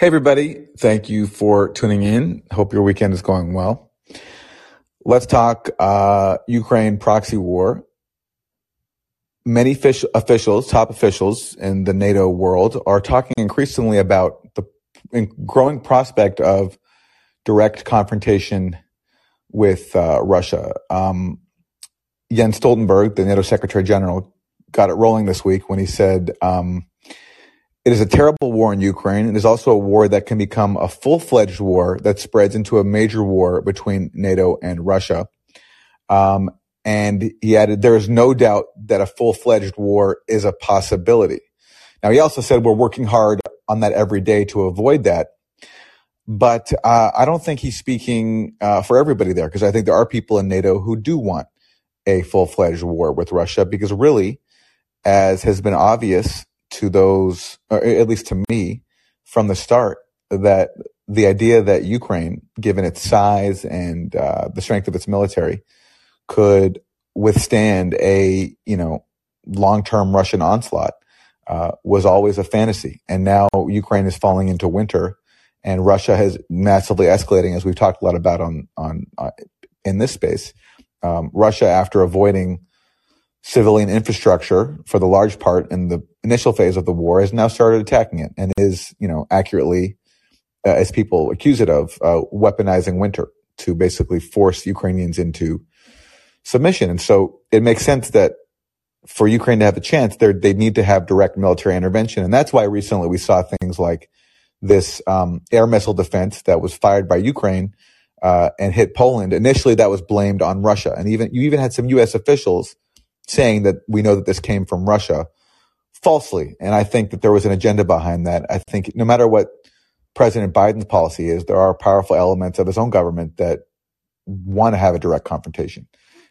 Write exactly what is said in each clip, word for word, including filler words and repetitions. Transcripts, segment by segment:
Hey, everybody. Thank you for tuning in. Hope your weekend is going well. Let's talk uh, Ukraine proxy war. Many fish, officials, top officials in the NATO world are talking increasingly about the growing prospect of direct confrontation with uh, Russia. Um, Jens Stoltenberg, the NATO Secretary General, got it rolling this week when he said, um, it is a terrible war in Ukraine. It is also a war that can become a full-fledged war that spreads into a major war between NATO and Russia. Um, And he added, there is no doubt that a full-fledged war is a possibility. Now, he also said we're working hard on that every day to avoid that. But uh, I don't think he's speaking uh, for everybody there, because I think there are people in NATO who do want a full-fledged war with Russia, because really, as has been obvious to those, or at least to me, from the start, that the idea that Ukraine, given its size and uh, the strength of its military, could withstand a, you know, long-term Russian onslaught uh, was always a fantasy. And now Ukraine is falling into winter, and Russia has massively escalating, as we've talked a lot about on on uh, in this space. Um, Russia, after avoiding civilian infrastructure for the large part in the initial phase of the war, has now started attacking it and is, you know, accurately, uh, as people accuse it of, uh, weaponizing winter to basically force Ukrainians into submission. And so it makes sense that for Ukraine to have a chance, they need to have direct military intervention. And that's why recently we saw things like this um, air missile defense that was fired by Ukraine uh, and hit Poland. Initially, that was blamed on Russia. And even you even had some U S officials saying that we know that this came from Russia falsely. And I think that there was an agenda behind that. I think no matter what President Biden's policy is, there are powerful elements of his own government that want to have a direct confrontation,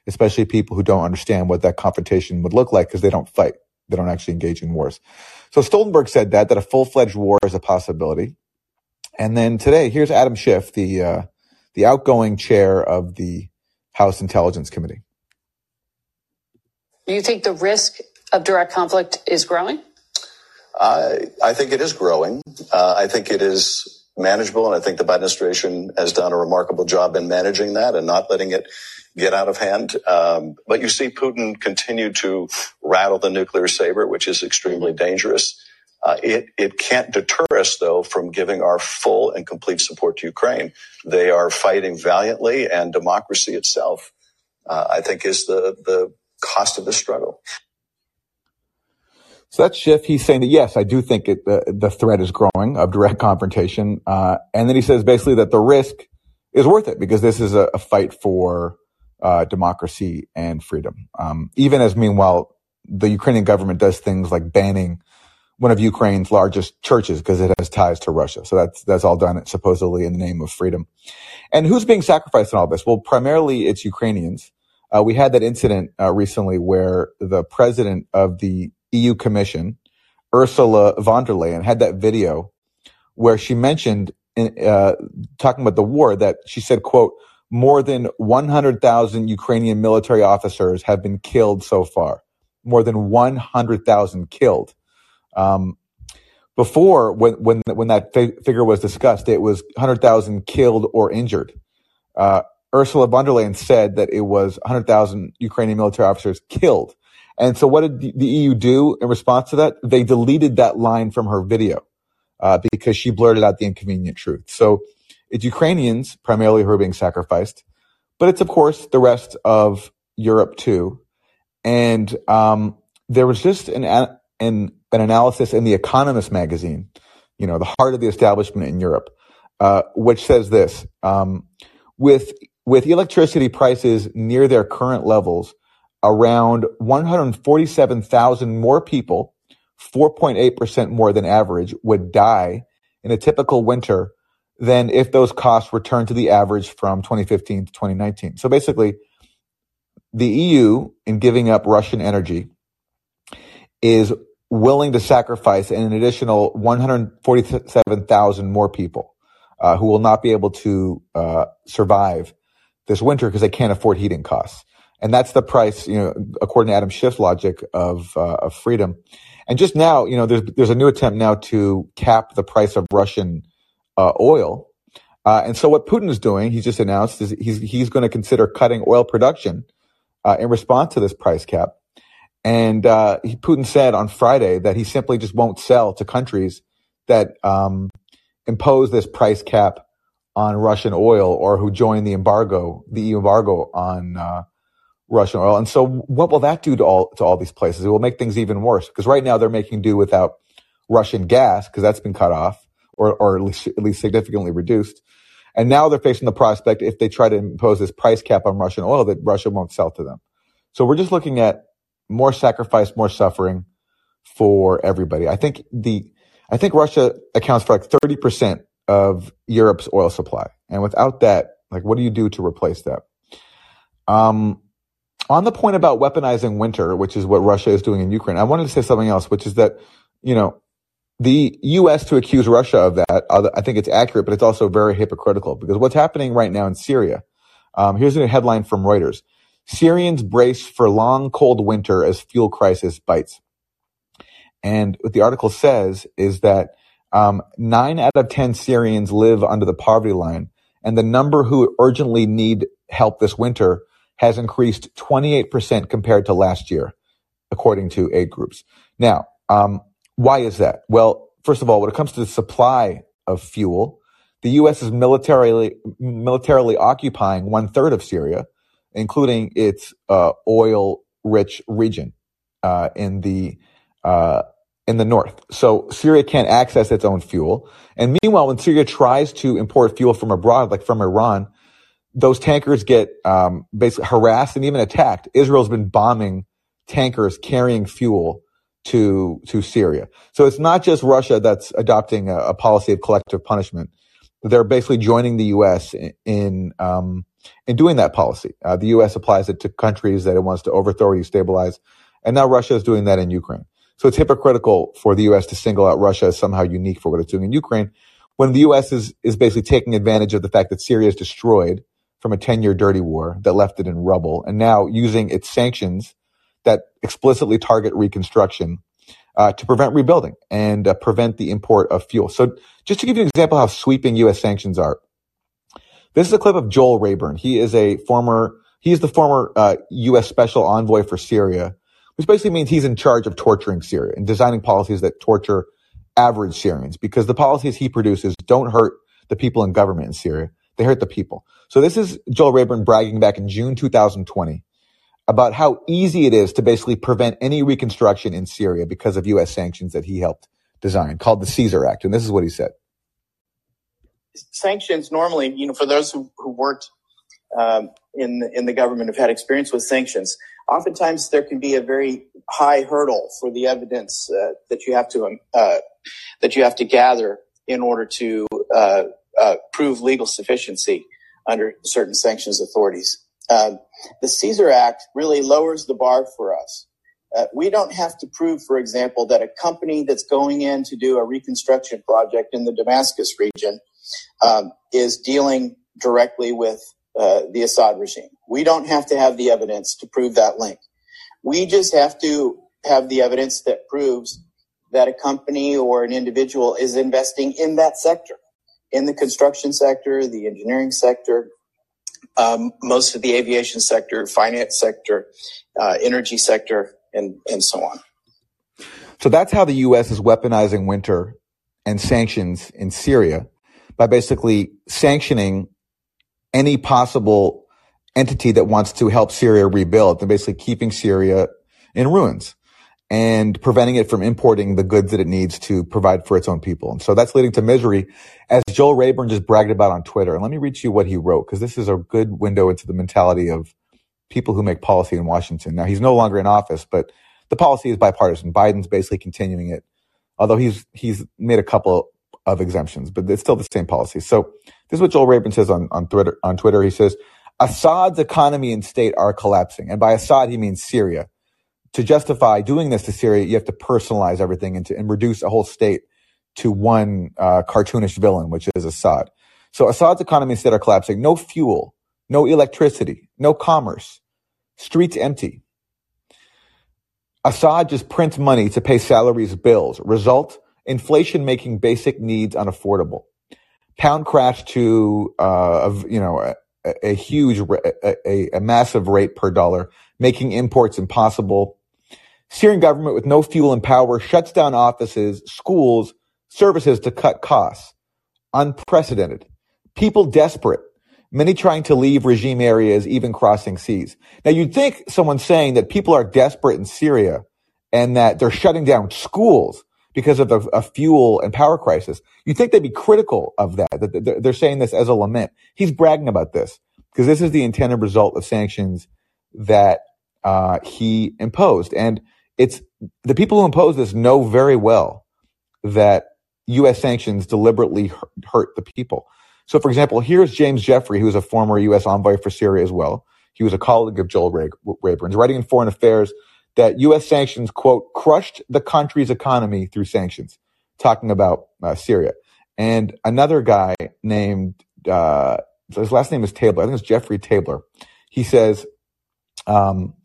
especially people who don't understand what that confrontation would look like because they don't fight. They don't actually engage in wars. So Stoltenberg said that, that a full-fledged war is a possibility. And then today, here's Adam Schiff, the uh, the outgoing chair of the House Intelligence Committee. Do you think the risk of direct conflict is growing? Uh, I think it is growing. Uh, I think it is manageable, and I think the Biden administration has done a remarkable job in managing that and not letting it get out of hand. Um, but you see Putin continue to rattle the nuclear saber, which is extremely dangerous. Uh, it, it can't deter us, though, from giving our full and complete support to Ukraine. They are fighting valiantly, and democracy itself, uh, I think, is the, the cost of the struggle. So that's Schiff. He's saying that, yes, I do think it, the, the threat is growing of direct confrontation. Uh, and then he says basically that the risk is worth it because this is a, a fight for Uh, democracy and freedom. Um, even as meanwhile, the Ukrainian government does things like banning one of Ukraine's largest churches because it has ties to Russia. So that's, that's all done supposedly in the name of freedom. And who's being sacrificed in all this? Well, primarily it's Ukrainians. Uh, we had that incident uh, recently where the president of the E U Commission, Ursula von der Leyen, had that video where she mentioned, in, uh, talking about the war, that she said, quote, more than one hundred thousand Ukrainian military officers have been killed so far. More than one hundred thousand killed. Um, before, when when when that fig- figure was discussed, it was one hundred thousand killed or injured. Uh, Ursula von der Leyen said that it was one hundred thousand Ukrainian military officers killed. And so what did the E U do in response to that? They deleted that line from her video uh, because she blurted out the inconvenient truth. So it's Ukrainians primarily who are being sacrificed, but it's, of course, the rest of Europe, too. And um, there was just an, an an analysis in The Economist magazine, you know, the heart of the establishment in Europe, uh, which says this. Um, with with electricity prices near their current levels, around one hundred forty-seven thousand more people, four point eight percent more than average, would die in a typical winter than if those costs return to the average from twenty fifteen to twenty nineteen. So basically, the E U, in giving up Russian energy, is willing to sacrifice an additional one hundred forty-seven thousand more people uh, who will not be able to uh, survive this winter because they can't afford heating costs. And that's the price, you know, according to Adam Schiff's logic of uh, of freedom. And just now, you know, there's there's a new attempt now to cap the price of Russian uh, oil. Uh, and so what Putin is doing, he's just announced, is he's he's going to consider cutting oil production uh, in response to this price cap. And uh, he, Putin said on Friday that he simply just won't sell to countries that um, impose this price cap on Russian oil or who join the embargo, the E U embargo on uh, Russian oil. And so what will that do to all to all these places? It will make things even worse, because right now they're making do without Russian gas, because that's been cut off or, or at least, at least significantly reduced. And now they're facing the prospect, if they try to impose this price cap on Russian oil, that Russia won't sell to them. So we're just looking at more sacrifice, more suffering for everybody. I think the, I think Russia accounts for like thirty percent of Europe's oil supply. And without that, like, what do you do to replace that? Um, on the point about weaponizing winter, which is what Russia is doing in Ukraine, I wanted to say something else, which is that, you know, the U S to accuse Russia of that, I think it's accurate, but it's also very hypocritical, because what's happening right now in Syria, um, here's a headline from Reuters. Syrians brace for long, cold winter as fuel crisis bites. And what the article says is that um, nine out of ten Syrians live under the poverty line, and the number who urgently need help this winter has increased twenty-eight percent compared to last year, according to aid groups. Now, um, why is that? Well, first of all, when it comes to the supply of fuel, the U S is militarily, militarily occupying one-third of Syria, including its uh, oil-rich region uh, in the uh, in the north. So Syria can't access its own fuel. And meanwhile, when Syria tries to import fuel from abroad, like from Iran, those tankers get um, basically harassed and even attacked. Israel's been bombing tankers carrying fuel to to Syria. So it's not just Russia that's adopting a, a policy of collective punishment. They're basically joining the U S in... in um, in doing that policy. Uh, the U S applies it to countries that it wants to overthrow or destabilize, and now Russia is doing that in Ukraine. So it's hypocritical for the U S to single out Russia as somehow unique for what it's doing in Ukraine, when the U S is, is basically taking advantage of the fact that Syria is destroyed from a ten-year dirty war that left it in rubble, and now using its sanctions that explicitly target reconstruction uh, to prevent rebuilding and uh, prevent the import of fuel. So just to give you an example how sweeping U S sanctions are, this is a clip of Joel Rayburn. He is a former, he is the former uh, U S special envoy for Syria, which basically means he's in charge of torturing Syria and designing policies that torture average Syrians, because the policies he produces don't hurt the people in government in Syria. They hurt the people. So this is Joel Rayburn bragging back in June two thousand twenty about how easy it is to basically prevent any reconstruction in Syria because of U S sanctions that he helped design, called the Caesar Act. And this is what he said. Sanctions normally, you know, for those who, who worked um, in, in the government, have had experience with sanctions. Oftentimes there can be a very high hurdle for the evidence uh, that you have to uh, that you have to gather in order to uh, uh, prove legal sufficiency under certain sanctions authorities. Uh, the Caesar Act really lowers the bar for us. Uh, we don't have to prove, for example, that a company that's going in to do a reconstruction project in the Damascus region Um, is dealing directly with uh, the Assad regime. We don't have to have the evidence to prove that link. We just have to have the evidence that proves that a company or an individual is investing in that sector, in the construction sector, the engineering sector, um, most of the aviation sector, finance sector, uh, energy sector, and, and so on. So that's how the U S is weaponizing winter and sanctions in Syria, by basically sanctioning any possible entity that wants to help Syria rebuild, and basically keeping Syria in ruins and preventing it from importing the goods that it needs to provide for its own people. And so that's leading to misery, as Joel Rayburn just bragged about on Twitter. And let me read you what he wrote, because this is a good window into the mentality of people who make policy in Washington. Now, he's no longer in office, but the policy is bipartisan. Biden's basically continuing it, although he's he's made a couple of exemptions, but it's still the same policy. So this is what Joel Rayburn says on, on Twitter. On Twitter, he says, Assad's economy and state are collapsing. And by Assad, he means Syria. To justify doing this to Syria, you have to personalize everything and, to, and reduce a whole state to one uh, cartoonish villain, which is Assad. So Assad's economy and state are collapsing. No fuel, no electricity, no commerce, streets empty. Assad just prints money to pay salaries, bills. Result? Inflation making basic needs unaffordable. pound crashed to uh, a, you know a, a huge a, a massive rate per dollar, making imports impossible. Syrian government with no fuel and power shuts down offices, schools, services to cut costs. Unprecedented. People desperate. Many trying to leave regime areas, even crossing seas. Now, you'd think someone saying that people are desperate in Syria and that they're shutting down schools because of a, a fuel and power crisis, you'd think they'd be critical of that, that they're saying this as a lament. He's bragging about this because this is the intended result of sanctions that uh he imposed. And it's the people who impose this know very well that U S sanctions deliberately hurt, hurt the people. So, for example, here's James Jeffrey, who's a former U S envoy for Syria as well. He was a colleague of Joel Ray, Rayburn, writing in Foreign Affairs that U S sanctions, quote, crushed the country's economy through sanctions, talking about uh, Syria. And another guy named, uh, so his last name is Tabler. I think it's Jeffrey Tabler. He says, um,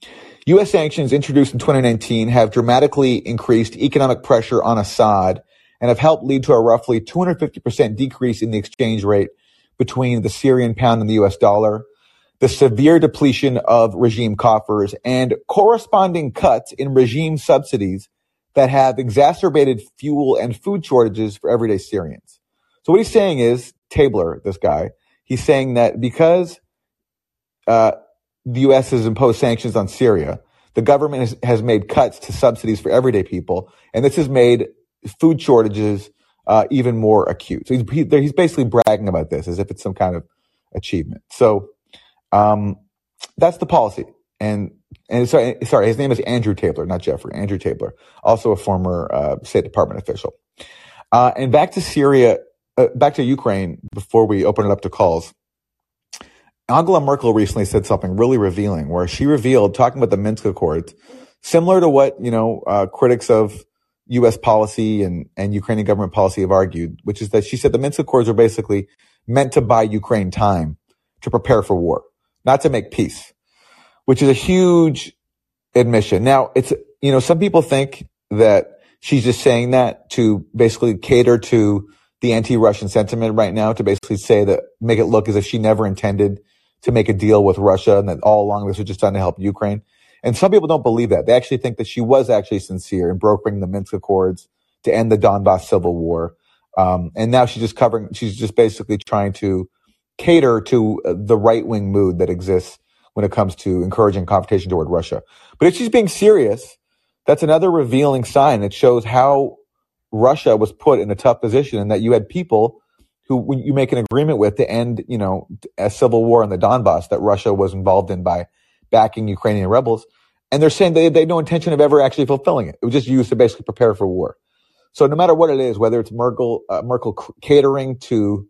U S sanctions introduced in twenty nineteen have dramatically increased economic pressure on Assad and have helped lead to a roughly two hundred fifty percent decrease in the exchange rate between the Syrian pound and the U S dollar, the severe depletion of regime coffers, and corresponding cuts in regime subsidies that have exacerbated fuel and food shortages for everyday Syrians. So what he's saying is, Tabler, this guy, he's saying that because uh, the U S has imposed sanctions on Syria, the government has, has made cuts to subsidies for everyday people, and this has made food shortages uh, even more acute. So he's, he, he's basically bragging about this as if it's some kind of achievement. So um, that's the policy. And and sorry, sorry, his name is Andrew Tabler, not Jeffrey. Andrew Tabler, also a former uh, State Department official. Uh, and back to Syria, uh, back to Ukraine. Before we open it up to calls, Angela Merkel recently said something really revealing, where she revealed, talking about the Minsk Accords, similar to what you know uh, critics of U S policy and, and Ukrainian government policy have argued, which is that she said the Minsk Accords are basically meant to buy Ukraine time to prepare for war, not to make peace, which is a huge admission. Now, it's, you know, some people think that she's just saying that to basically cater to the anti-Russian sentiment right now, to basically say that, make it look as if she never intended to make a deal with Russia and that all along this was just done to help Ukraine. And some people don't believe that. They actually think that she was actually sincere in brokering the Minsk Accords to end the Donbass civil war. Um, and now she's just covering, she's just basically trying to cater to the right-wing mood that exists when it comes to encouraging confrontation toward Russia. But if she's being serious, that's another revealing sign. It shows how Russia was put in a tough position and that you had people who you make an agreement with to end, you know, a civil war in the Donbass that Russia was involved in by backing Ukrainian rebels, and they're saying they, they had no intention of ever actually fulfilling it. It was just used to basically prepare for war. So no matter what it is, whether it's Merkel, uh, Merkel catering to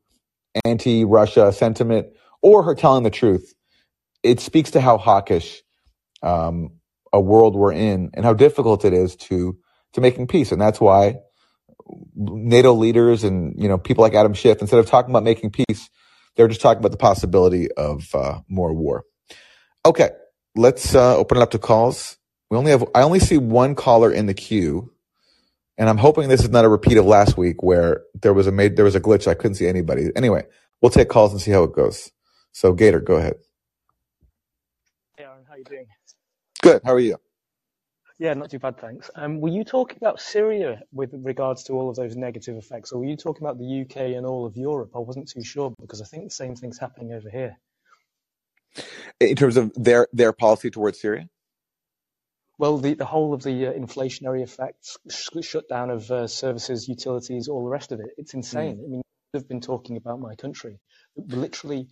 anti-Russia sentiment or her telling the truth, it speaks to how hawkish um, a world we're in and how difficult it is to to making peace. And that's why NATO leaders and you know people like Adam Schiff, instead of talking about making peace, they're just talking about the possibility of uh, more war. Okay. Let's uh, open it up to calls. We only have, I only see one caller in the queue, and I'm hoping this is not a repeat of last week where there was a made, there was a glitch. I couldn't see anybody. Anyway, we'll take calls and see how it goes. So Gator, go ahead. Hey Aaron, how are you doing? Good. How are you? Yeah, not too bad, thanks. Um, were you talking about Syria with regards to all of those negative effects, or were you talking about the U K and all of Europe? I wasn't too sure because I think the same thing's happening over here. In terms of their, their policy towards Syria? Well, the, the whole of the uh, inflationary effects, sh- shutdown of uh, services, utilities, all the rest of it. It's insane. Mm. I mean, I've been talking about my country. Literally,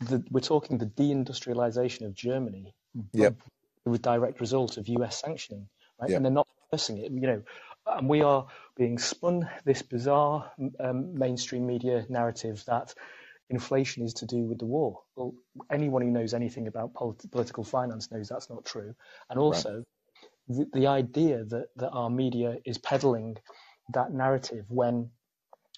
the, we're talking the deindustrialization of Germany. Yep. The direct result of U S sanctioning, right? Yep. And they're not reversing it, you know. And we are being spun this bizarre um, mainstream media narrative that inflation is to do with the war. Well, anyone who knows anything about polit- political finance knows that's not true. And also, right. the, the idea that, that our media is peddling that narrative when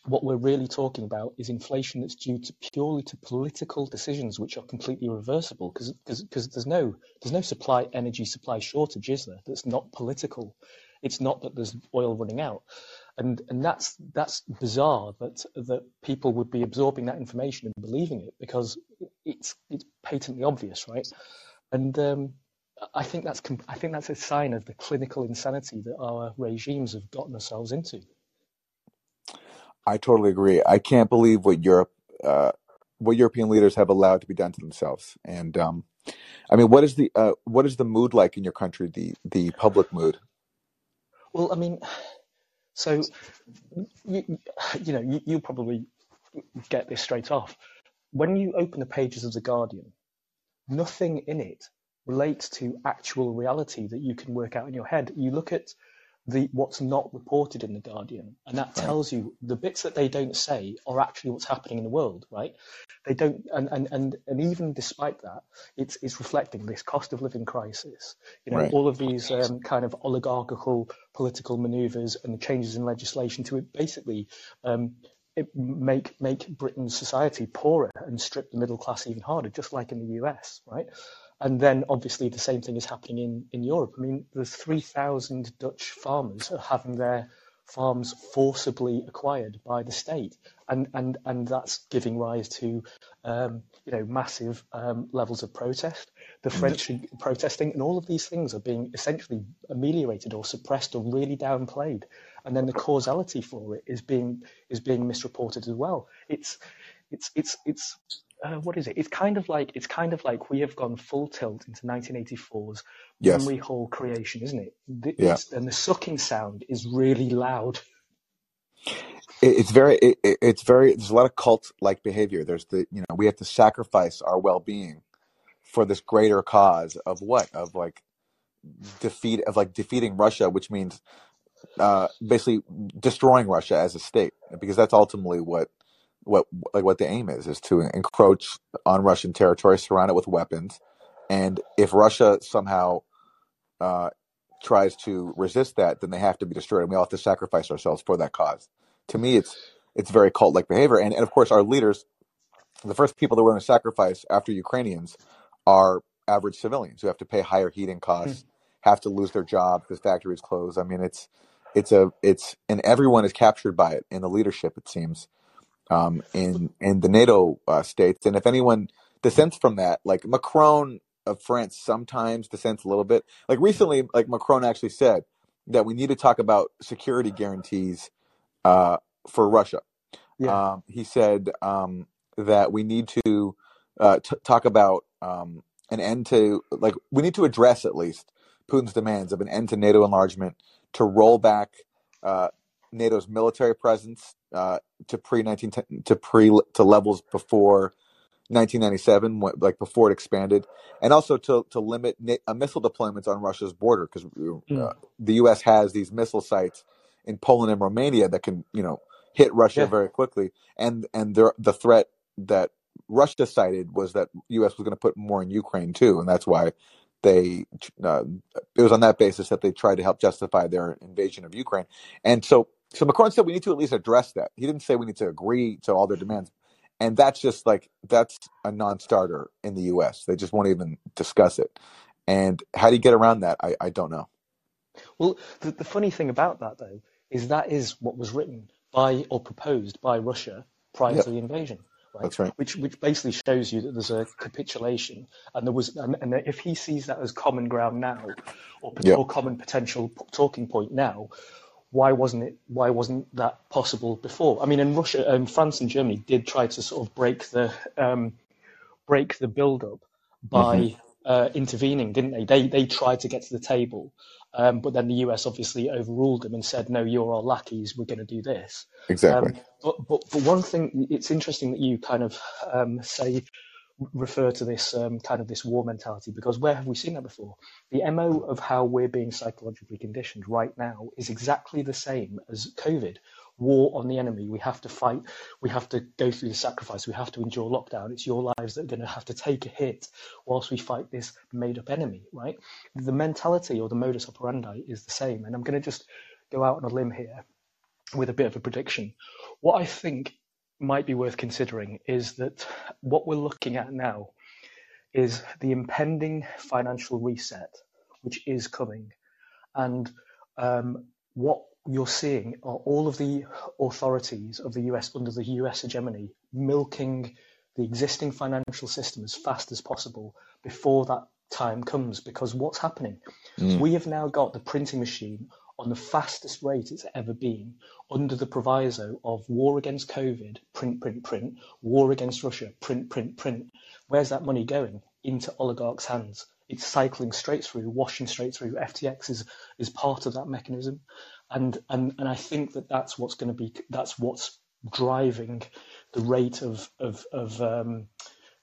what we're really talking about is inflation that's due to purely to political decisions, which are completely reversible, because because there's no there's no supply energy supply shortage, is there? That's not political. It's not that there's oil running out. And and that's that's bizarre that that people would be absorbing that information and believing it, because it's it's patently obvious, right? And um, I think that's I think that's a sign of the clinical insanity that our regimes have gotten themselves into. I totally agree. I can't believe what Europe, uh, what European leaders have allowed to be done to themselves. And um, I mean, what is the uh, what is the mood like in your country? The the public mood. Well, I mean. So, you, you know, you, you probably get this straight off. When you open the pages of The Guardian, nothing in it relates to actual reality that you can work out in your head. You look at the what's not reported in The Guardian, and that right. tells you the bits that they don't say are actually what's happening in the world, right? They don't, and and and, and even despite that, it's it's reflecting this cost of living crisis, you know, right. all of these um, kind of oligarchical political maneuvers and the changes in legislation to basically um, it make make Britain's society poorer and strip the middle class even harder, just like in the U S, right? And then, obviously, the same thing is happening in, in Europe. I mean, there's three thousand Dutch farmers having their farms forcibly acquired by the state, and and, and that's giving rise to, um, you know, massive um, levels of protest. The French are protesting, and all of these things are being essentially ameliorated or suppressed or really downplayed. And then the causality for it is being is being misreported as well. It's it's it's it's. Uh, what is it? It's kind of like it's kind of like we have gone full tilt into nineteen eighty-four's yes. memory hall creation, isn't it? The, yeah. And the sucking sound is really loud. It, it's very, it, it's very. There's a lot of cult-like behavior. There's the, you know, we have to sacrifice our well-being for this greater cause of what? Of like defeat of like defeating Russia, which means uh, basically destroying Russia as a state, because that's ultimately what. What like what the aim is is to encroach on Russian territory, surround it with weapons, and if Russia somehow uh, tries to resist that, then they have to be destroyed, and we all have to sacrifice ourselves for that cause. To me, it's it's very cult-like behavior, and and of course, our leaders, the first people that we're going to sacrifice after Ukrainians, are average civilians who have to pay higher heating costs, mm-hmm. have to lose their job because factories close. I mean, it's it's a it's and everyone is captured by it in the leadership, it seems. Um, in in the NATO uh, states, and if anyone dissents from that, like Macron of France sometimes dissents a little bit. Like recently, like Macron actually said that we need to talk about security guarantees uh, for Russia. Yeah. Um, he said um, that we need to uh, t- talk about um, an end to, like, we need to address at least Putin's demands of an end to NATO enlargement, to roll back uh, NATO's military presence uh, to pre nineteen to pre to levels before nineteen ninety-seven, like before it expanded, and also to to limit na- uh, missile deployments on Russia's border, because uh, the U S has these missile sites in Poland and Romania that can, you know, hit Russia yeah. very quickly, and and the the threat that Russia cited was that U S was going to put more in Ukraine too, and that's why they uh, it was on that basis that they tried to help justify their invasion of Ukraine, and so. So Macron said we need to at least address that. He didn't say we need to agree to all their demands. And that's just like, that's a non-starter in the U S. They just won't even discuss it. And how do you get around that? I, I don't know. Well, the, the funny thing about that, though, is that is what was written by or proposed by Russia prior yep. to the invasion. Right? That's right. Which which basically shows you that there's a capitulation, and there was, and, and if he sees that as common ground now, or, yep. or common potential talking point now, why wasn't it? Why wasn't that possible before? I mean, in Russia, um, France, and Germany did try to sort of break the um, break the build-up by mm-hmm. uh, intervening, didn't they? They they tried to get to the table, um, but then the U S obviously overruled them and said, "No, you're our lackeys. We're going to do this." Exactly. Um, but but for one thing, it's interesting that you kind of um, say refer to this um, kind of this war mentality, because where have we seen that before? The M O of how we're being psychologically conditioned right now is exactly the same as COVID. War on the enemy. We have to fight. We have to go through the sacrifice. We have to endure lockdown. It's your lives that are going to have to take a hit whilst we fight this made-up enemy, right? The mentality or the modus operandi is the same. And I'm going to just go out on a limb here with a bit of a prediction. What I think might be worth considering is that what we're looking at now is the impending financial reset, which is coming, and um, what you're seeing are all of the authorities of the U S under the U S hegemony milking the existing financial system as fast as possible before that time comes, because what's happening? Mm. We have now got the printing machine on the fastest rate it's ever been, under the proviso of war against COVID, print, print, print, war against Russia, print, print, print. Where's that money going? Into oligarchs' hands. It's cycling straight through, washing straight through. F T X is is part of that mechanism. And and and I think that that's what's going to be, that's what's driving the rate of of of um,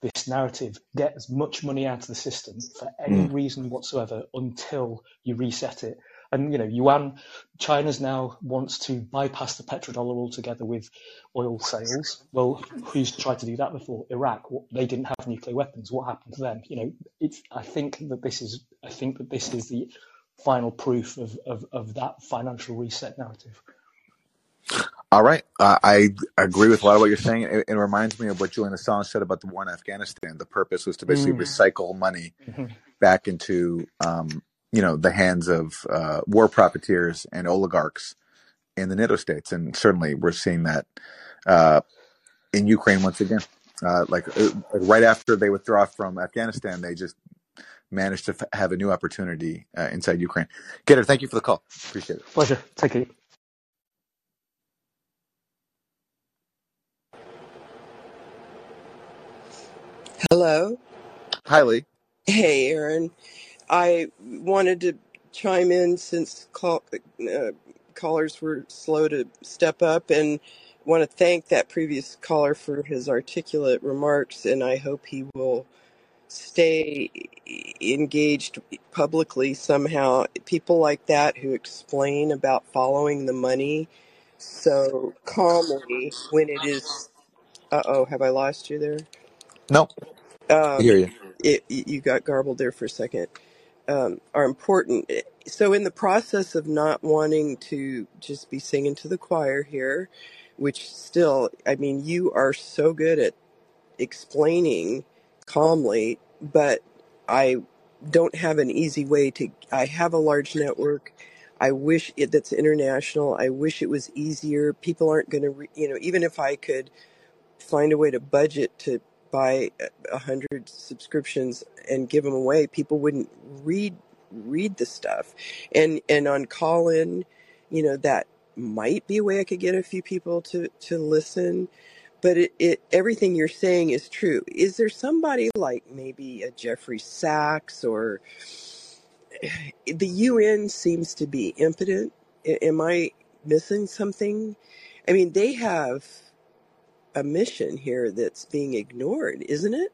this narrative. Get as much money out of the system for any mm. reason whatsoever until you reset it. And, you know, Yuan, China's now wants to bypass the petrodollar altogether with oil sales. Well, who's tried to do that before? Iraq. What, they didn't have nuclear weapons. What happened to them? You know, it's. I think that this is. I think that this is the final proof of of, of that financial reset narrative. All right, uh, I agree with a lot of what you're saying. It, it reminds me of what Julian Assange said about the war in Afghanistan. The purpose was to basically mm. recycle money mm-hmm. back into. Um, you know, the hands of uh, war profiteers and oligarchs in the NATO states. And certainly we're seeing that uh, in Ukraine once again. Uh, like, like right after they withdraw from Afghanistan, they just managed to f- have a new opportunity uh, inside Ukraine. Gator, thank you for the call. Appreciate it. Pleasure. Take it. Hello. Hi, Lee. Hey, Aaron. I wanted to chime in since call, uh, callers were slow to step up, and want to thank that previous caller for his articulate remarks, and I hope he will stay engaged publicly somehow. People like that who explain about following the money so calmly when it is... Uh-oh, have I lost you there? No, um, I hear you. It, you got garbled there for a second. Um, are important. So in the process of not wanting to just be singing to the choir here, which still, I mean, you are so good at explaining calmly, but I don't have an easy way to, I have a large network. I wish it, that's international. I wish it was easier. People aren't going to, you know, even if I could find a way to budget to buy a hundred subscriptions and give them away, people wouldn't read read the stuff. And and on call-in, you know, that might be a way I could get a few people to, to listen. But it, it everything you're saying is true. Is there somebody like maybe a Jeffrey Sachs or... The U N seems to be impotent. Am I missing something? I mean, they have... a mission here that's being ignored, isn't it?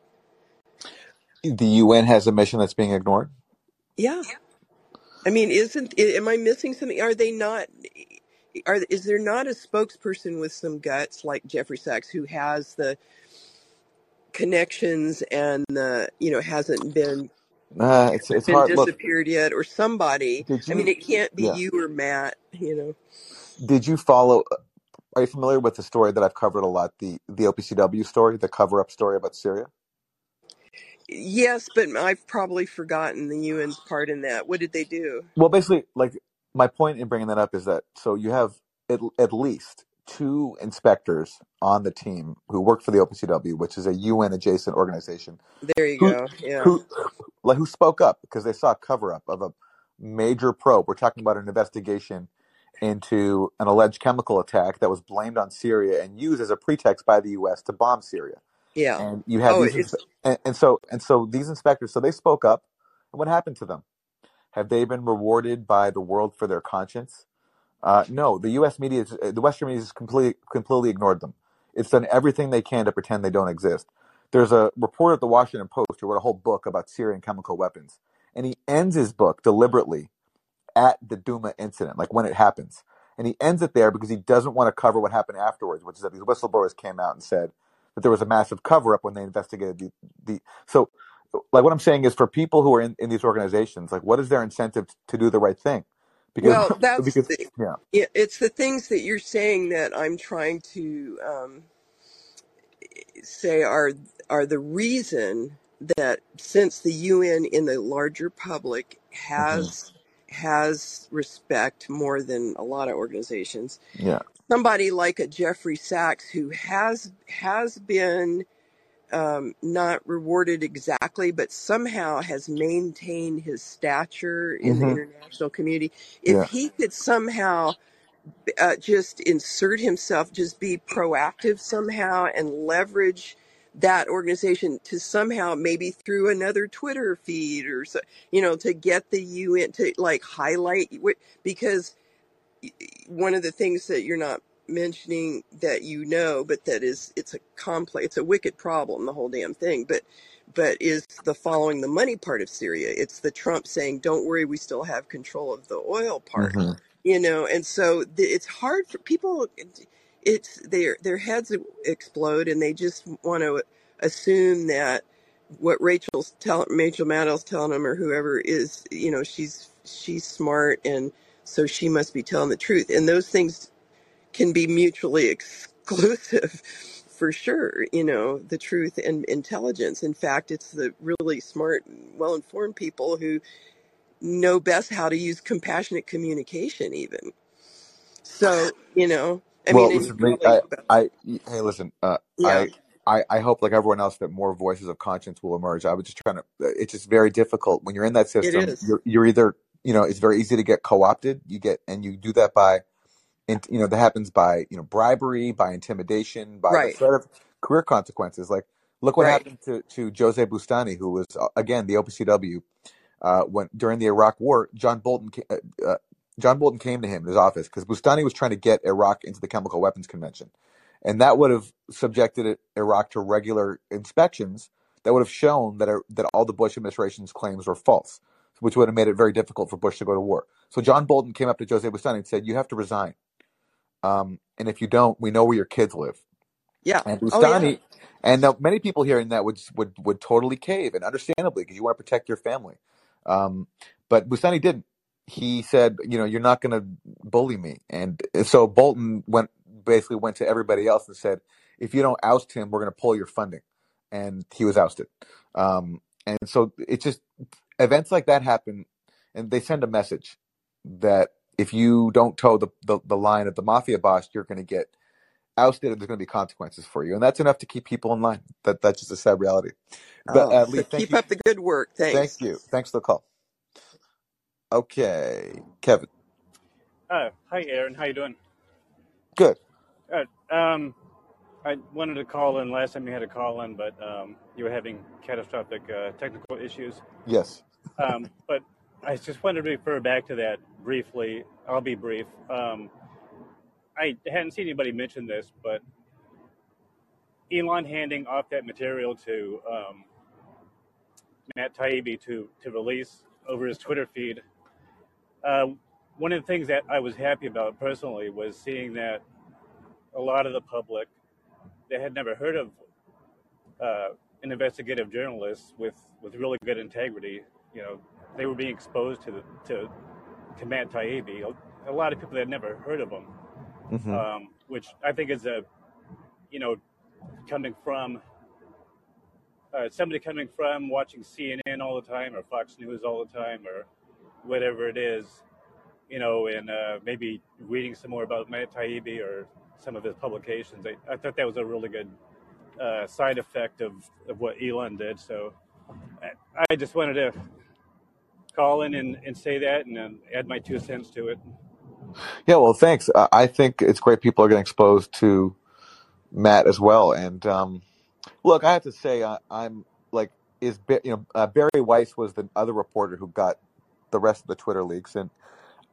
The U N has a mission that's being ignored? Yeah. I mean, isn't, am I missing something? Are they not, are, is there not a spokesperson with some guts like Jeffrey Sachs who has the connections and, the, you know, hasn't been, uh, it's, it's been hard. disappeared Look, yet, or somebody? You, I mean, it can't be yeah. you or Matt, you know. Did you follow... Are you familiar with the story that I've covered a lot, the the O P C W story, the cover-up story about Syria? Yes, but I've probably forgotten the U N's part in that. What did they do? Well, basically, like, my point in bringing that up is that, so you have at, at least two inspectors on the team who work for the O P C W, which is a U N-adjacent organization. There you who, go, yeah. Who, like, who spoke up because they saw a cover-up of a major probe. We're talking about an investigation into an alleged chemical attack that was blamed on Syria and used as a pretext by the U S to bomb Syria. Yeah. And you had oh, these, and, and so and so these inspectors, so they spoke up. And what happened to them? Have they been rewarded by the world for their conscience? Uh, no, the U S media, the Western media, has completely completely ignored them. It's done everything they can to pretend they don't exist. There's a reporter at the Washington Post who wrote a whole book about Syrian chemical weapons, and he ends his book deliberately at the Duma incident, like when it happens. And he ends it there because he doesn't want to cover what happened afterwards, which is that these whistleblowers came out and said that there was a massive cover-up when they investigated the... the so, like, what I'm saying is, for people who are in, in these organizations, like, what is their incentive to do the right thing? Because, well, that's because, the, yeah. yeah. It's the things that you're saying that I'm trying to um, say are are the reason that, since the U N in the larger public has... Mm-hmm. has respect more than a lot of organizations. Yeah. Somebody like a Jeffrey Sachs, who has has been um, not rewarded exactly, but somehow has maintained his stature in mm-hmm. the international community. If yeah. he could somehow uh, just insert himself, just be proactive somehow and leverage that organization to somehow, maybe through another Twitter feed or so, you know, to get the U N to like highlight what, because one of the things that you're not mentioning that, you know, but that is, it's a complex, it's a wicked problem, the whole damn thing, but, but is the following the money part of Syria. It's the Trump saying, don't worry, we still have control of the oil part, mm-hmm. you know? And so the, it's hard for people. It's their their heads explode, and they just want to assume that what Rachel's tell, Rachel Maddow's telling them, or whoever, is, you know, she's she's smart, and so she must be telling the truth. And those things can be mutually exclusive, for sure. You know, the truth and intelligence. In fact, it's the really smart, well-informed people who know best how to use compassionate communication, even. So, you know. I well, mean, listen, really I, I, hey, listen, uh, yeah. I, I hope, like everyone else, that more voices of conscience will emerge. I was just trying to, it's just very difficult when you're in that system. You're, you're either, you know, it's very easy to get co-opted. You get, and you do that by, you know, that happens by, you know, bribery, by intimidation, by right. the threat of career consequences. Like, look what right. happened to, to Jose Bustani, who was, again, the O P C W, uh, when, during the Iraq war, John Bolton, uh, John Bolton came to him in his office because Bustani was trying to get Iraq into the Chemical Weapons Convention. And that would have subjected Iraq to regular inspections that would have shown that that all the Bush administration's claims were false, which would have made it very difficult for Bush to go to war. So John Bolton came up to Jose Bustani and said, you have to resign. Um, and if you don't, we know where your kids live. Yeah. And Bustani, oh, yeah. and now many people hearing that would, would, would totally cave, and understandably, because you want to protect your family. Um, but Bustani didn't. He said, you know, you're not going to bully me. And so Bolton went basically went to everybody else and said, if you don't oust him, we're going to pull your funding. And he was ousted. Um, and so it's just events like that happen, and they send a message that if you don't toe the, the, the line of the mafia boss, you're going to get ousted, and there's going to be consequences for you. And that's enough to keep people in line. That That's just a sad reality. But, oh, uh, Lee, so thank keep you. Up the good work. Thanks. Thank you. Thanks for the call. Okay, Kevin. Oh, hi, Aaron. How you doing? Good. Good. Um, I wanted to call in last time you had a call in, but um, you were having catastrophic uh, technical issues. Yes. um, but I just wanted to refer back to that briefly. I'll be brief. Um, I hadn't seen anybody mention this, but Elon handing off that material to um, Matt Taibbi to, to release over his Twitter feed. Uh, one of the things that I was happy about personally was seeing that a lot of the public that had never heard of uh, an investigative journalist with, with really good integrity, you know, they were being exposed to the, to, to Matt Taibbi. A lot of people that had never heard of him, mm-hmm. um, which I think is a, you know, coming from uh, somebody coming from watching C N N all the time or Fox News all the time or whatever it is, you know, and uh, maybe reading some more about Matt Taibbi or some of his publications. I, I thought that was a really good uh, side effect of, of what Elon did. So I, I just wanted to call in and, and say that and then add my two cents to it. Yeah, well, thanks. Uh, I think it's great people are getting exposed to Matt as well. And um, look, I have to say, I, I'm like, is you know, uh, Barry Weiss was the other reporter who got the rest of the Twitter leaks. And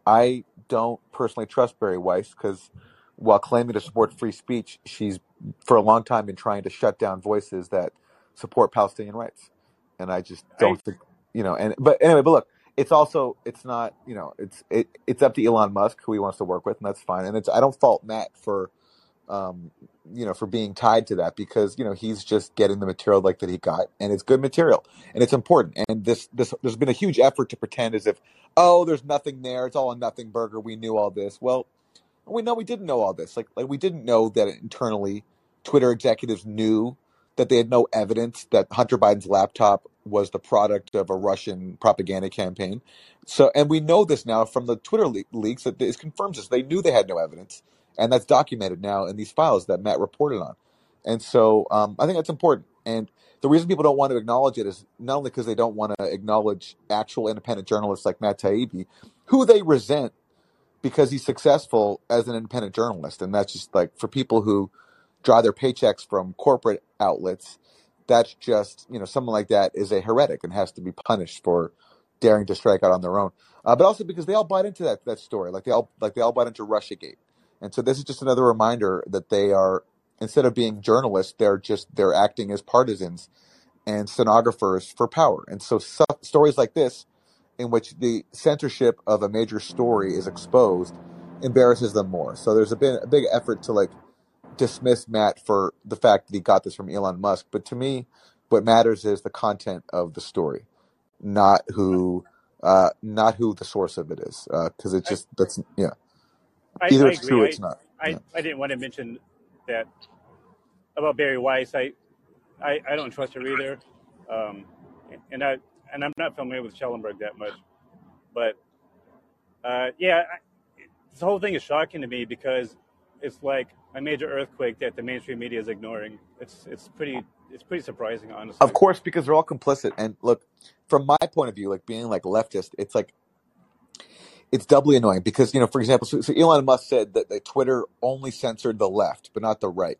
I don't personally trust Barry Weiss because while claiming to support free speech, she's for a long time been trying to shut down voices that support Palestinian rights. And I just don't I, think, you know, and, but anyway, but look, it's also, it's not, you know, it's, it, it's up to Elon Musk who he wants to work with, and that's fine. And it's, I don't fault Matt for, um, you know, for being tied to that because, you know, he's just getting the material like that he got, and it's good material and it's important. And this, this, there's been a huge effort to pretend as if, oh, there's nothing there. It's all a nothing burger. We knew all this. Well, we know we didn't know all this. Like, like we didn't know that internally Twitter executives knew that they had no evidence that Hunter Biden's laptop was the product of a Russian propaganda campaign. So, and we know this now from the Twitter le- leaks that this confirms this. They knew they had no evidence, and that's documented now in these files that Matt reported on. And so um, I think that's important. And the reason people don't want to acknowledge it is not only because they don't want to acknowledge actual independent journalists like Matt Taibbi, who they resent because he's successful as an independent journalist. And that's just like for people who draw their paychecks from corporate outlets, that's just, you know, someone like that is a heretic and has to be punished for daring to strike out on their own. Uh, but also because they all bought into that that story, like they all like they all bought into Russiagate. And so this is just another reminder that they are, instead of being journalists, they're just they're acting as partisans and stenographers for power. And so, so stories like this, in which the censorship of a major story is exposed, embarrasses them more. So there's a, been, a big effort to like dismiss Matt for the fact that he got this from Elon Musk. But to me, what matters is the content of the story, not who uh, not who the source of it is, because uh, it's just that's yeah. Either I, I it's agree. true, or it's not. I, yeah. I, I didn't want to mention that about Barry Weiss. I I, I don't trust her either, um, and I and I'm not familiar with Schellenberg that much, but uh, yeah, I, this whole thing is shocking to me because it's like a major earthquake that the mainstream media is ignoring. It's it's pretty it's pretty surprising, honestly. Of course, because they're all complicit. And look, from my point of view, like being like leftist, it's like. It's doubly annoying because, you know, for example, so, so Elon Musk said that, that Twitter only censored the left, but not the right.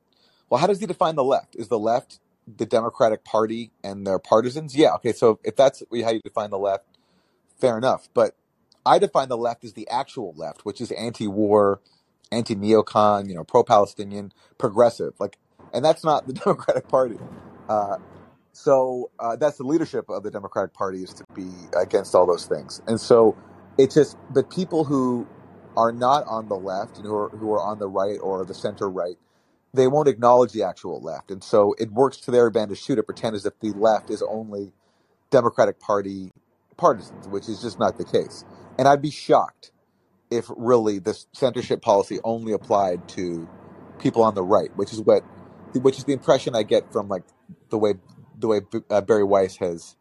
Well, how does he define the left? Is the left the Democratic Party and their partisans? Yeah. OK, so if that's how you define the left, fair enough. But I define the left as the actual left, which is anti-war, anti-neocon, you know, pro-Palestinian, progressive. Like, and that's not the Democratic Party. Uh, so uh, that's the leadership of the Democratic Party, is to be against all those things. And so it's just, but people who are not on the left and who are, who are on the right or the center right, they won't acknowledge the actual left. And so it works to their advantage too, to pretend as if the left is only Democratic Party partisans, which is just not the case. And I'd be shocked if really this censorship policy only applied to people on the right, which is what, which is the impression I get from like the way, the way uh, Barry Weiss has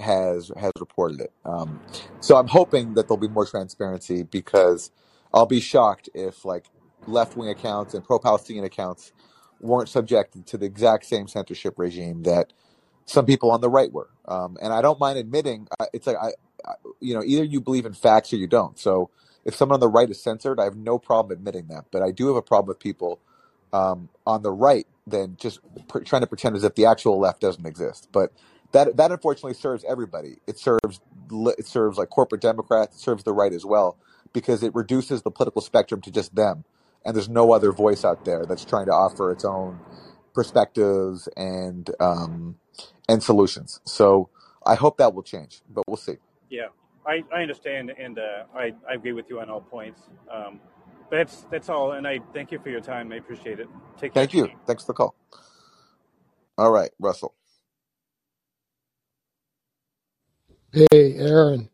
has has reported it. Um, so I'm hoping that there'll be more transparency, because I'll be shocked if like left-wing accounts and pro-Palestinian accounts weren't subjected to the exact same censorship regime that some people on the right were. Um, and I don't mind admitting, uh, it's like, I, I, you know, either you believe in facts or you don't. So if someone on the right is censored, I have no problem admitting that. But I do have a problem with people um, on the right then just pr- trying to pretend as if the actual left doesn't exist. But That that unfortunately serves everybody. It serves it serves like corporate Democrats. It serves the right as well, because it reduces the political spectrum to just them, and there's no other voice out there that's trying to offer its own perspectives and um, and solutions. So I hope that will change, but we'll see. Yeah, I, I understand, and uh, I I agree with you on all points. Um, but that's that's all, and I thank you for your time. I appreciate it. Take care. Thank you. Thanks for the call. All right, Russell. Hey, Aaron.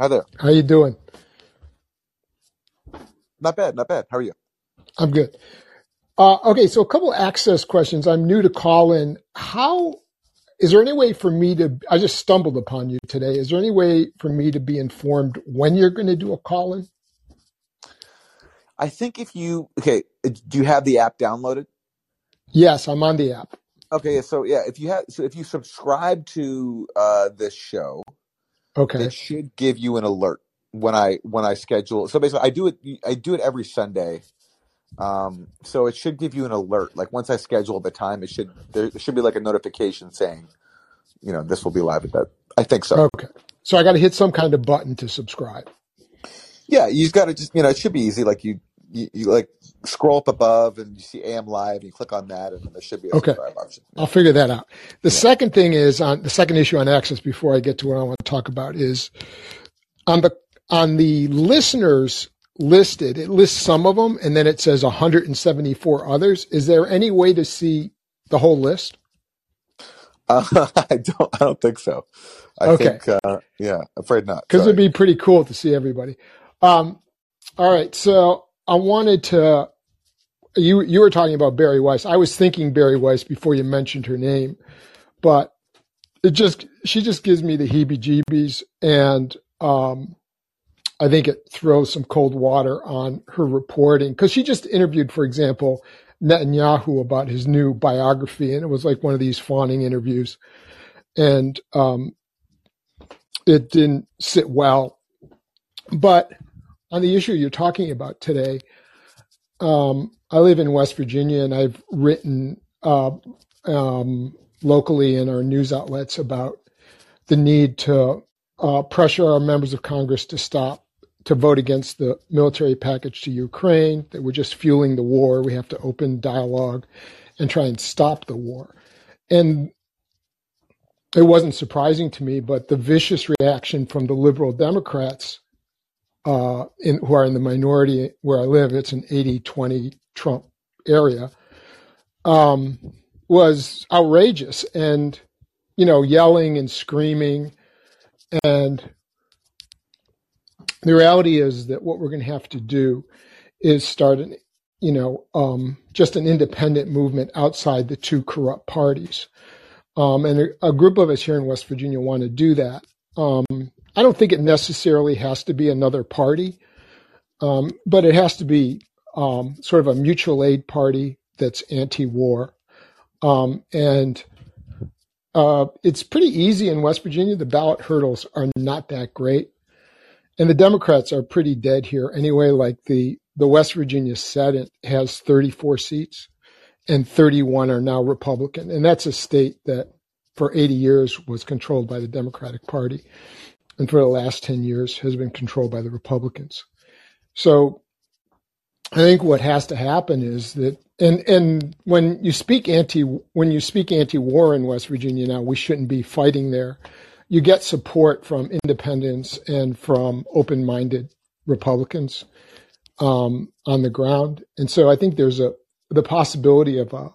Hi there. How you doing? Not bad, not bad. How are you? I'm good. Uh, okay, so a couple of access questions. I'm new to call in. How is there any way for me to? I just stumbled upon you today. Is there any way for me to be informed when you're going to do a call in? I think if you okay, do you have the app downloaded? Yes, I'm on the app. Okay, so yeah, if you have, so if you subscribe to uh, this show, okay, it should give you an alert when I when I schedule. So basically, I do it I do it every Sunday, um, so it should give you an alert. Like once I schedule the time, it should there should be like a notification saying, you know, this will be live at that. I think so. Okay, so I got to hit some kind of button to subscribe. Yeah, you've got to just you know it should be easy. Like you. You, you like scroll up above and you see A M Live and you click on that and there should be a okay. subscribe option. Yeah. I'll figure that out. The yeah. second thing is on the second issue on Access before I get to what I want to talk about is on the, on the listeners listed, it lists some of them and then it says one hundred seventy-four others. Is there any way to see the whole list? Uh, I don't, I don't think so. I okay. think, uh, yeah, afraid not. Cause Sorry. It'd be pretty cool to see everybody. Um, all right. So, I wanted to, you you were talking about Barry Weiss. I was thinking Barry Weiss before you mentioned her name, but it just, she just gives me the heebie-jeebies, and um, I think it throws some cold water on her reporting, because she just interviewed, for example, Netanyahu about his new biography, and it was like one of these fawning interviews, and um, it didn't sit well. But on the issue you're talking about today, um, I live in West Virginia, and I've written uh, um, locally in our news outlets about the need to uh, pressure our members of Congress to stop, to vote against the military package to Ukraine, that we're just fueling the war. We have to open dialogue and try and stop the war. And it wasn't surprising to me, but the vicious reaction from the liberal Democrats uh, in, who are in the minority where I live, it's an eighty twenty Trump area, um, was outrageous, and, you know, yelling and screaming. And the reality is that what we're going to have to do is start, an, you know, um, just an independent movement outside the two corrupt parties. Um, and a, a group of us here in West Virginia want to do that. Um, I don't think it necessarily has to be another party, um, but it has to be um, sort of a mutual aid party that's anti-war. Um, and uh, it's pretty easy in West Virginia. The ballot hurdles are not that great. And the Democrats are pretty dead here anyway. Like the, the West Virginia Senate has thirty-four seats, and thirty-one are now Republican. And that's a state that for eighty years was controlled by the Democratic Party, and for the last ten years has been controlled by the Republicans. So I think what has to happen is that, and, and when you speak anti, when you speak anti-war in West Virginia now, we shouldn't be fighting there. You get support from independents and from open-minded Republicans um, on the ground. And so I think there's a, the possibility of a,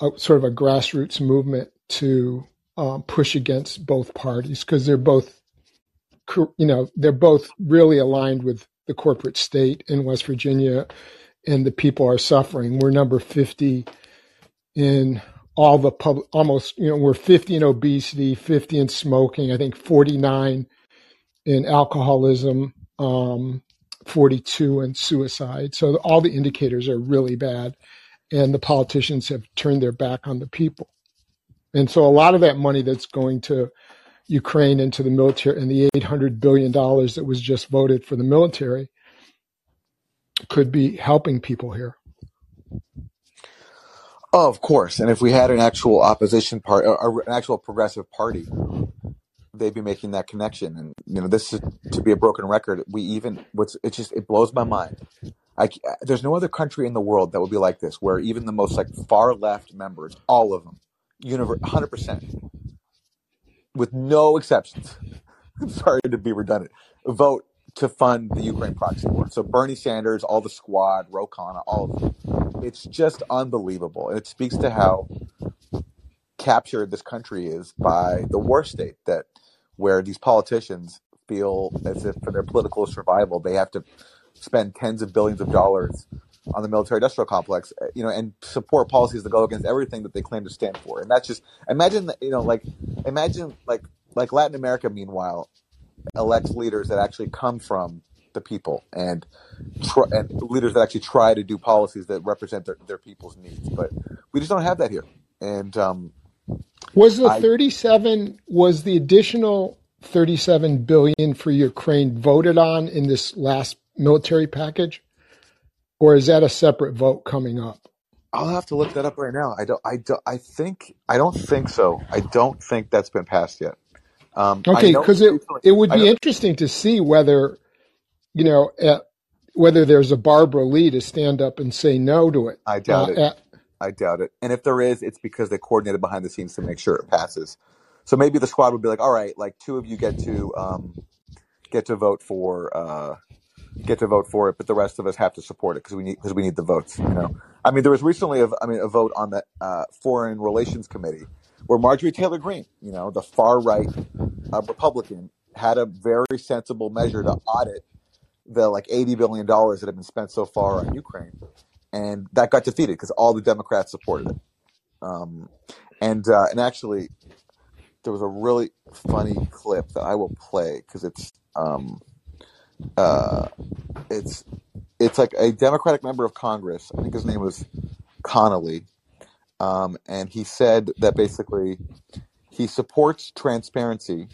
a sort of a grassroots movement to um, push against both parties, because they're both, you know, they're both really aligned with the corporate state in West Virginia, and the people are suffering. We're number fifty in all the public, almost, you know, we're fifty in obesity, fifty in smoking, I think forty-nine in alcoholism, um, forty-two in suicide. So all the indicators are really bad, and the politicians have turned their back on the people. And so a lot of that money that's going to Ukraine and to the military, and the eight hundred billion dollars that was just voted for the military, could be helping people here. Oh, of course. And if we had an actual opposition party, or an actual progressive party, they'd be making that connection. And, you know, this is to be a broken record. We even, what's, it just, it blows my mind. I, there's no other country in the world that would be like this, where even the most like far left members, all of them, universe, one hundred percent, with no exceptions, I'm sorry to be redundant, vote to fund the Ukraine proxy war. So Bernie Sanders, all the squad, Ro Khanna, all of them. It's just unbelievable. And it speaks to how captured this country is by the war state, that where these politicians feel as if for their political survival, they have to spend tens of billions of dollars on the military industrial complex, you know, and support policies that go against everything that they claim to stand for. And that's just, imagine, you know, like, imagine like, like Latin America, meanwhile, elects leaders that actually come from the people, and, tr- and leaders that actually try to do policies that represent their, their people's needs. But we just don't have that here. And um, was the I, thirty-seven was the additional thirty-seven billion dollars for Ukraine voted on in this last military package, or is that a separate vote coming up? I'll have to look that up right now. I don't. I don't. I think. I don't think so. I don't think that's been passed yet. Um, okay, because it it would be interesting to see whether, you know, uh, whether there's a Barbara Lee to stand up and say no to it. I doubt uh, it. At, I doubt it. And if there is, it's because they coordinated behind the scenes to make sure it passes. So maybe the squad would be like, all right, like two of you get to um, get to vote for uh, get to vote for it, but the rest of us have to support it because we need because we need the votes. You know, I mean, there was recently a, I mean, a vote on the uh, Foreign Relations Committee, where Marjorie Taylor Greene, you know, the far right uh, Republican, had a very sensible measure to audit the like eighty billion dollars that have been spent so far on Ukraine. And that got defeated because all the Democrats supported it. Um, and uh, and actually, there was a really funny clip that I will play because it's um, uh, it's it's like a Democratic member of Congress. I think his name was Connolly, um, and he said that basically he supports transparency.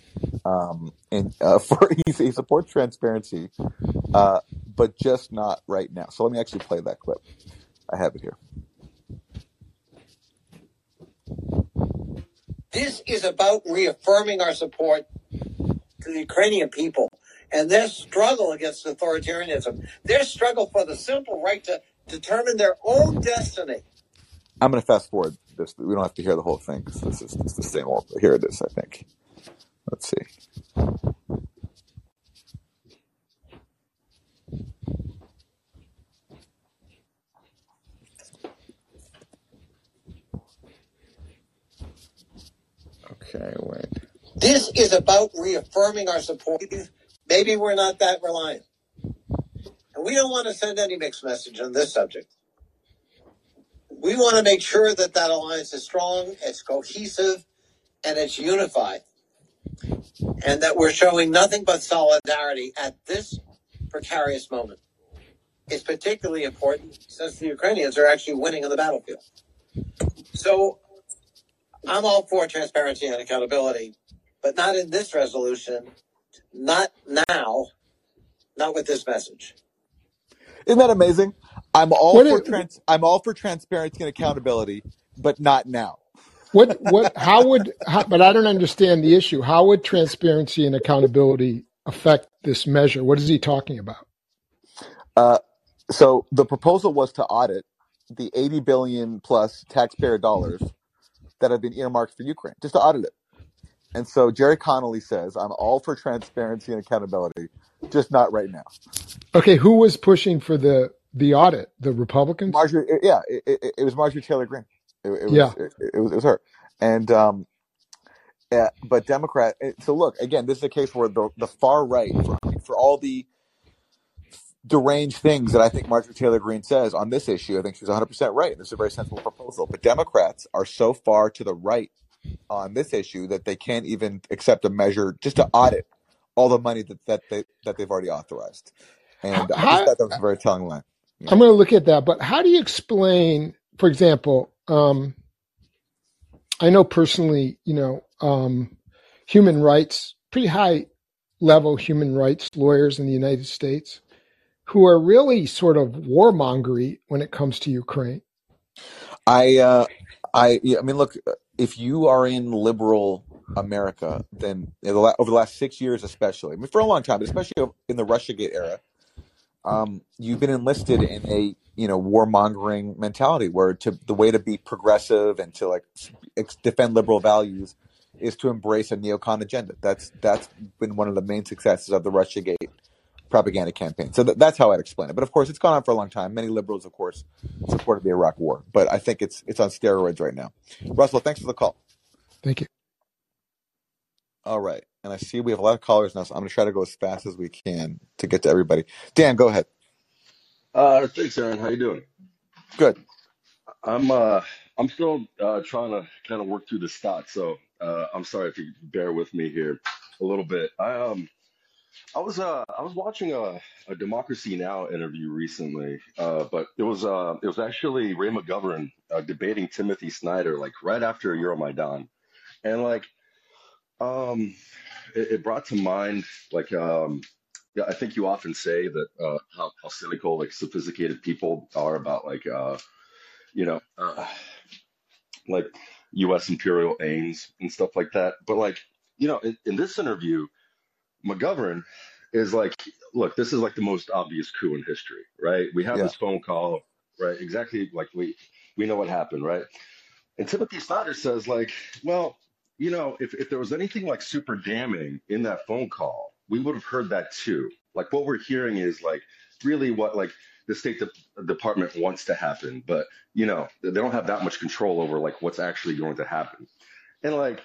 Um, and uh, for he, he supports transparency, uh, but just not right now. So let me actually play that clip. I have it here. This is about reaffirming our support to the Ukrainian people and their struggle against authoritarianism, their struggle for the simple right to determine their own destiny. I'm going to fast forward this. We don't have to hear the whole thing because this is the same old. Here it is, I think. Let's see. Okay, wait. This is about reaffirming our support. Maybe we're not that reliant. And we don't want to send any mixed message on this subject. We want to make sure that that alliance is strong, it's cohesive, and it's unified. And that we're showing nothing but solidarity at this precarious moment. It's particularly important since the Ukrainians are actually winning on the battlefield. So I'm all for transparency and accountability, but not in this resolution, not now, not with this message. Isn't that amazing? I'm all what for is, trans- I'm all for transparency and accountability, but not now. What? What? How would? How, but I don't understand the issue. How would transparency and accountability affect this measure? What is he talking about? Uh, so the proposal was to audit the eighty billion plus taxpayer dollars that have been earmarked for Ukraine, just to audit it. And so Jerry Connolly says, I'm all for transparency and accountability, just not right now. Okay, who was pushing for the, the audit? The Republicans? Marjorie, yeah, it, it, it was Marjorie Taylor Greene. It, it was, yeah. It, it, was, it was her. And um, yeah, but Democrat, so look, again, this is a case where the, the far right, for, for all the deranged things that I think Marjorie Taylor Greene says on this issue, I think she's one hundred percent right. This is a very sensible proposal. But Democrats are so far to the right on this issue that they can't even accept a measure just to audit all the money that, that, they, that they've already authorized. And how, I just thought that was a very telling line. Yeah. I'm going to look at that. But how do you explain, for example, um, I know personally, you know, um, human rights, pretty high level human rights lawyers in the United States who are really sort of warmongery when it comes to Ukraine. I, uh, I, I mean, look, if you are in liberal America, then over the last six years, especially, I mean, for a long time, but especially in the Russiagate era, um, you've been enlisted in a, you know, warmongering mentality where to, the way to be progressive and to like defend liberal values is to embrace a neocon agenda. That's, that's been one of the main successes of the Russiagate propaganda campaign. So th- that's how I'd explain it. But of course, it's gone on for a long time. Many liberals, of course, supported the Iraq war. But I think it's it's on steroids right now. Russell, thanks for the call. Thank you. All right. And I see we have a lot of callers now, so I'm going to try to go as fast as we can to get to everybody. Dan, go ahead. Uh, thanks, Aaron. How you doing? Good. I'm uh, I'm still uh, trying to kind of work through this thought, so uh, I'm sorry if you bear with me here a little bit. I um. I was uh I was watching a, a Democracy Now! Interview recently, uh, but it was uh it was actually Ray McGovern uh, debating Timothy Snyder like right after Euromaidan, and like um it, it brought to mind like um yeah, I think you often say that uh, how, how cynical like sophisticated people are about like uh you know uh, like U S imperial aims and stuff like that, but like you know in, in this interview, McGovern is like, look, this is like the most obvious coup in history, right? We have yeah. this phone call, right? Exactly, like we we know what happened, right? And Timothy Snyder says, like, well, you know, if, if there was anything like super damning in that phone call, we would have heard that too. Like what we're hearing is like really what like the State De- Department wants to happen, but you know, they don't have that much control over like what's actually going to happen. And like,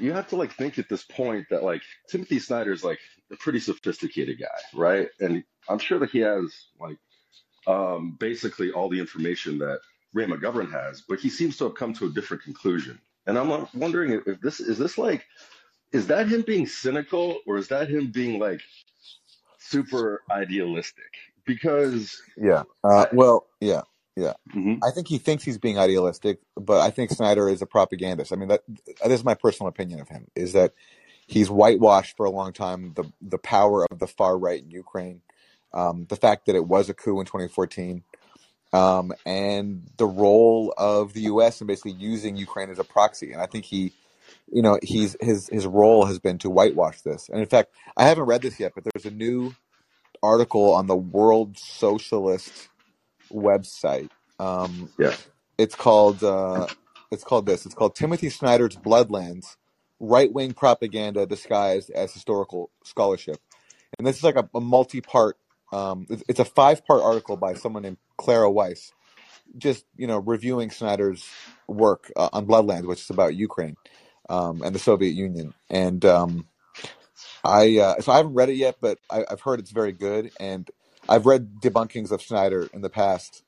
you have to like think at this point that like Timothy Snyder's like a pretty sophisticated guy, right? And I'm sure that he has like um, basically all the information that Ray McGovern has, but he seems to have come to a different conclusion. And I'm wondering if this is this like, is that him being cynical, or is that him being like super idealistic? Because yeah, uh, well, yeah, yeah. Mm-hmm. I think he thinks he's being idealistic, but I think Snyder is a propagandist. I mean, that this is my personal opinion of him, is that he's whitewashed for a long time the the power of the far right in Ukraine, um, the fact that it was a coup in twenty fourteen. Um, and the role of the U S in basically using Ukraine as a proxy. And I think he, you know, he's his his role has been to whitewash this. And in fact, I haven't read this yet, but there's a new article on the World Socialist website. Um, yeah, it's called uh, it's called this. It's called Timothy Snyder's Bloodlands: Right-Wing Propaganda Disguised as Historical Scholarship. And this is like a, a multi-part. Um, it's a five-part article by someone named Clara Weiss, just, you know, reviewing Snyder's work uh, on Bloodlands, which is about Ukraine um, and the Soviet Union. And um, I, uh, so I haven't read it yet, but I, I've heard it's very good. And I've read debunkings of Snyder in the past.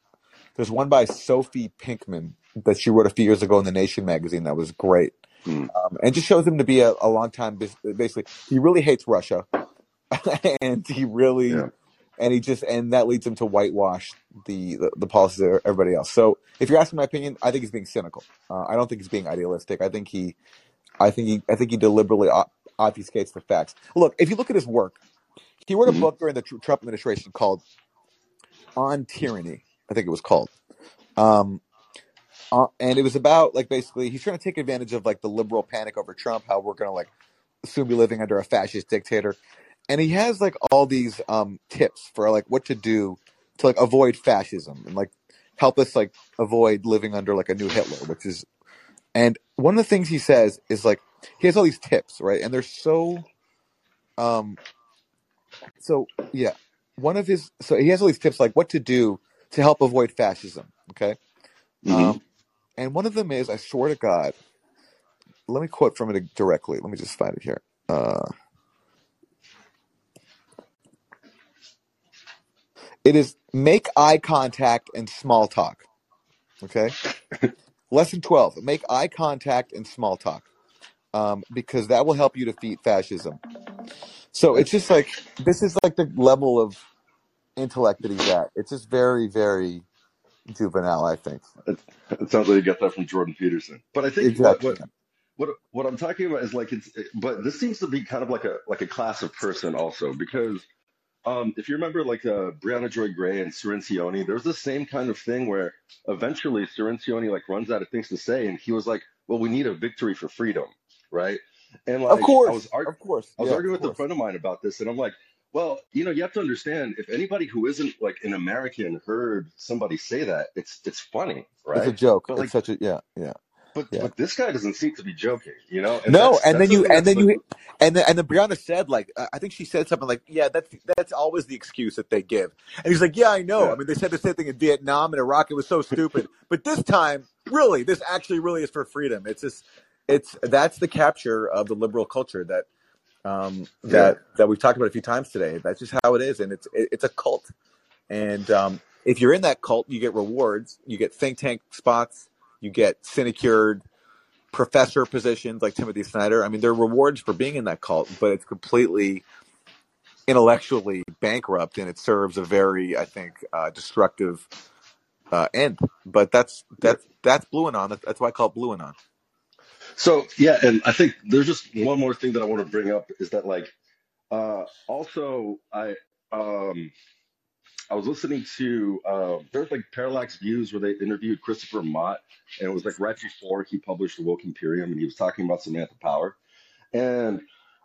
There's one by Sophie Pinkman that she wrote a few years ago in The Nation magazine that was great. Mm. Um, and just shows him to be a, a long time, basically, he really hates Russia, and he really... Yeah. And he just and that leads him to whitewash the, the, the policies of everybody else. So if you're asking my opinion, I think he's being cynical. Uh, I don't think he's being idealistic. I think he, I think he, I think he deliberately op- obfuscates the facts. Look, if you look at his work, he wrote a mm-hmm. book during the Trump administration called "On Tyranny," I think it was called, um, uh, and it was about like basically he's trying to take advantage of like the liberal panic over Trump, how we're going to like soon be living under a fascist dictator. And he has like all these um, tips for like what to do to like avoid fascism and like help us like avoid living under like a new Hitler, which is, and one of the things he says is like, he has all these tips, right? And they're so, um, so yeah, one of his, so he has all these tips like what to do to help avoid fascism. Okay. Mm-hmm. Um, and one of them is, I swear to God, let me quote from it directly. Let me just find it here. Uh, It is make eye contact and small talk, okay? Lesson twelve, make eye contact and small talk um, because that will help you defeat fascism. So it's just like, this is like the level of intellect that he's at. It's just very, very juvenile, I think. It, it sounds like you got that from Jordan Peterson. But I think exactly. what, what, what, what I'm talking about is like, it's, but this seems to be kind of like a like a class of person also because Um, if you remember, like uh, Brianna Joy Gray and Cirincioni, there's the same kind of thing where eventually Cirincioni like runs out of things to say, and he was like, "Well, we need a victory for freedom, right?" And like, of course, I was arg- of course, I was yeah, arguing with a friend of mine about this, and I'm like, "Well, you know, you have to understand if anybody who isn't like an American heard somebody say that, it's it's funny, right? It's a joke. But, it's like, such a yeah, yeah." But yeah. but this guy doesn't seem to be joking, you know. And no, that's, and, that's then you, and then like, you, and then you, and then Brianna said, like, uh, I think she said something like, "Yeah, that's that's always the excuse that they give." And he's like, "Yeah, I know. Yeah. I mean, they said the same thing in Vietnam and Iraq. It was so stupid, but this time, really, this actually really is for freedom." It's just, it's that's the capture of the liberal culture that um, that yeah. that we've talked about a few times today. That's just how it is, and it's it, it's a cult. And um, if you're in that cult, you get rewards, you get think tank spots. You get manicured professor positions like Timothy Snyder. I mean, there are rewards for being in that cult, but it's completely intellectually bankrupt, and it serves a very, I think, uh, destructive uh, end. But that's that's that's Blue Anon. That's why I call it Blue Anon. So yeah, and I think there's just one more thing that I want to bring up is that like uh, also I um, I was listening to uh, there's like Parallax Views where they interviewed Christopher Mott. And it was like right before he published The Woke Imperium, and he was talking about Samantha Power. And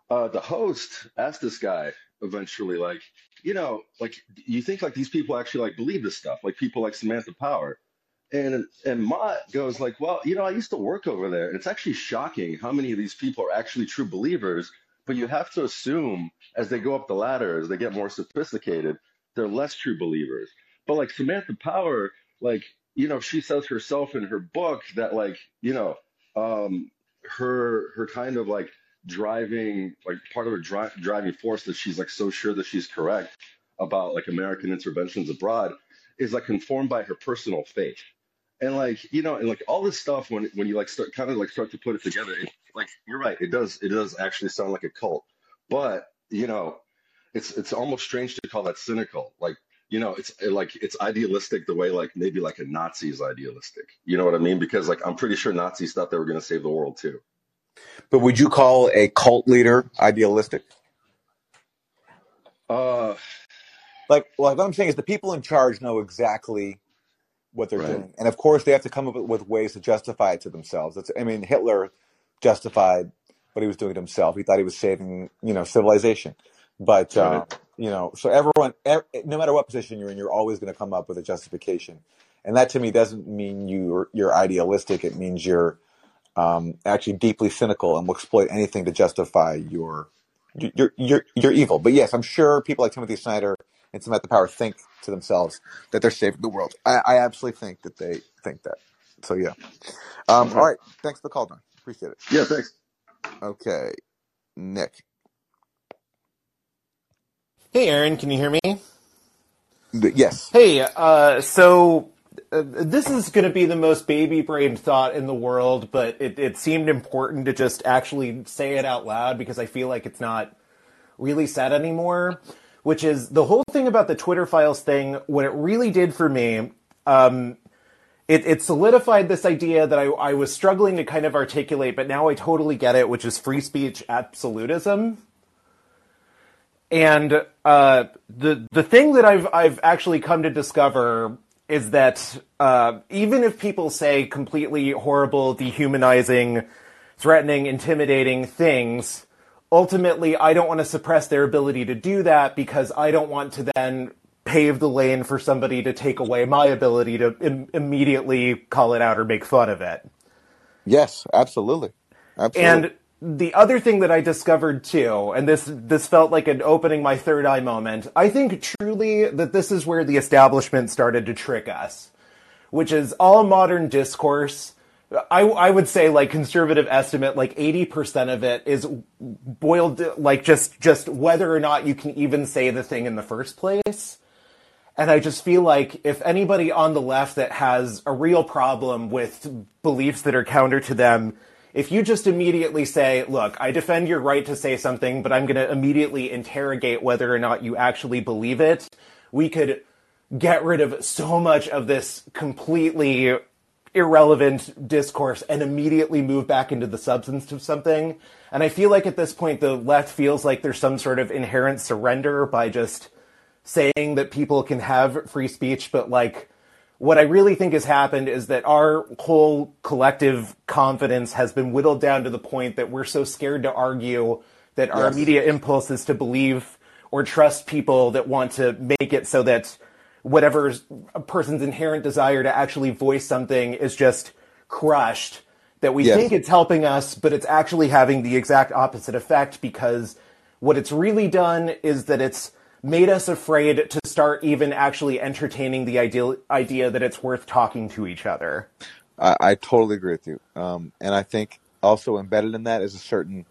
uh, the host asked this guy eventually, like, you know, like, you think like these people actually like believe this stuff, like people like Samantha Power? And and Mott goes like, well, you know, I used to work over there, and it's actually shocking how many of these people are actually true believers. But you have to assume as they go up the ladder, as they get more sophisticated, they're less true believers. But like Samantha Power, like, you know, she says herself in her book that like, you know, um, her her kind of like driving, like part of her dri- driving force that she's like so sure that she's correct about like American interventions abroad is like informed by her personal faith. And like, you know, and like all this stuff, when when you like start kind of like start to put it together, it, like you're right, it does it does actually sound like a cult. But you know, it's it's almost strange to call that cynical. Like, you know, it's like it's idealistic the way like maybe like a Nazi is idealistic. You know what I mean? Because like I'm pretty sure Nazis thought they were going to save the world too. But would you call a cult leader idealistic? Uh, like, well, what I'm saying is the people in charge know exactly what they're right. doing, and of course they have to come up with ways to justify it to themselves. That's, I mean, Hitler justified what he was doing to himself. He thought he was saving, you know, civilization. But right. uh, you know, so everyone, every, no matter what position you're in, you're always going to come up with a justification, and that to me doesn't mean you're you're idealistic. It means you're um, actually deeply cynical and will exploit anything to justify your. You're, you're, you're evil. But yes, I'm sure people like Timothy Snyder and Samantha Power think to themselves that they're saving the world. I, I absolutely think that they think that. So, yeah. Um, all right. Thanks for the call, Don. Appreciate it. Yeah, thanks. Okay. Nick. Hey, Aaron. Can you hear me? Yes. Hey, uh, so... Uh, this is going to be the most baby-brained thought in the world, but it, it seemed important to just actually say it out loud because I feel like it's not really said anymore, which is the whole thing about the Twitter files thing, what it really did for me, um, it, it solidified this idea that I, I was struggling to kind of articulate, but now I totally get it, which is free speech absolutism. And uh, the the thing that I've I've actually come to discover is that uh, even if people say completely horrible, dehumanizing, threatening, intimidating things, ultimately I don't want to suppress their ability to do that because I don't want to then pave the lane for somebody to take away my ability to im- immediately call it out or make fun of it. Yes, absolutely. Absolutely. And the other thing that I discovered too, and this, this felt like an opening my third eye moment, I think truly that this is where the establishment started to trick us, which is all modern discourse. I, I would say like conservative estimate, like eighty percent of it is boiled, like just, just whether or not you can even say the thing in the first place. And I just feel like if anybody on the left that has a real problem with beliefs that are counter to them, if you just immediately say, look, I defend your right to say something, but I'm going to immediately interrogate whether or not you actually believe it, we could get rid of so much of this completely irrelevant discourse and immediately move back into the substance of something. And I feel like at this point, the left feels like there's some sort of inherent surrender by just saying that people can have free speech, but like, what I really think has happened is that our whole collective confidence has been whittled down to the point that we're so scared to argue that yes. our immediate impulse is to believe or trust people that want to make it so that whatever a person's inherent desire to actually voice something is just crushed, that we yes. think it's helping us, but it's actually having the exact opposite effect because what it's really done is that it's made us afraid to start even actually entertaining the ideal idea that it's worth talking to each other. I, I totally agree with you. Um, and I think also embedded in that is a certain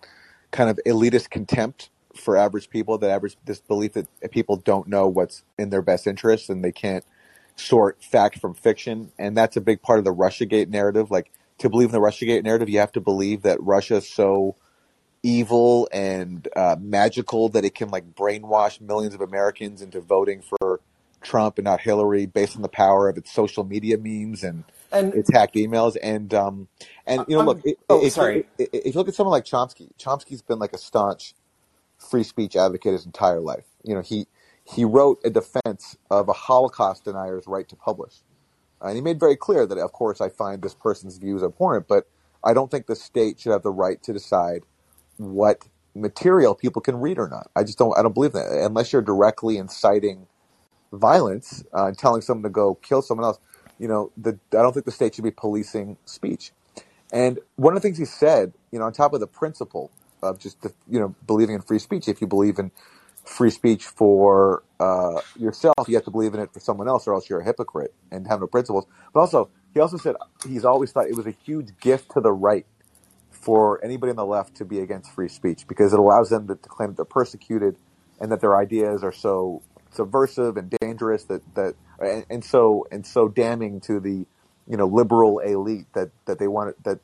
kind of elitist contempt for average people, that average this belief that people don't know what's in their best interest and they can't sort fact from fiction. And that's a big part of the Russiagate narrative. Like, to believe in the Russiagate narrative, you have to believe that Russia is so evil and uh, magical that it can like brainwash millions of Americans into voting for Trump and not Hillary based on the power of its social media memes and, and its hacked emails. And, um, and you know, I'm, look, it, oh, if, sorry. If, if you look at someone like Chomsky, Chomsky's been like a staunch free speech advocate his entire life. You know, he, he wrote a defense of a Holocaust denier's right to publish. Uh, and he made very clear that, of course, I find this person's views abhorrent, but I don't think the state should have the right to decide what material people can read or not. I just don't, I don't believe that unless you're directly inciting violence uh, and telling someone to go kill someone else. You know, the, I don't think the state should be policing speech. And one of the things he said, you know, on top of the principle of just, the, you know, believing in free speech, if you believe in free speech for uh, yourself, you have to believe in it for someone else or else you're a hypocrite and have no principles. But also, he also said he's always thought it was a huge gift to the right for anybody on the left to be against free speech because it allows them to, to claim that they're persecuted and that their ideas are so subversive and dangerous that, that and, and so and so damning to the you know, liberal elite that, that they want that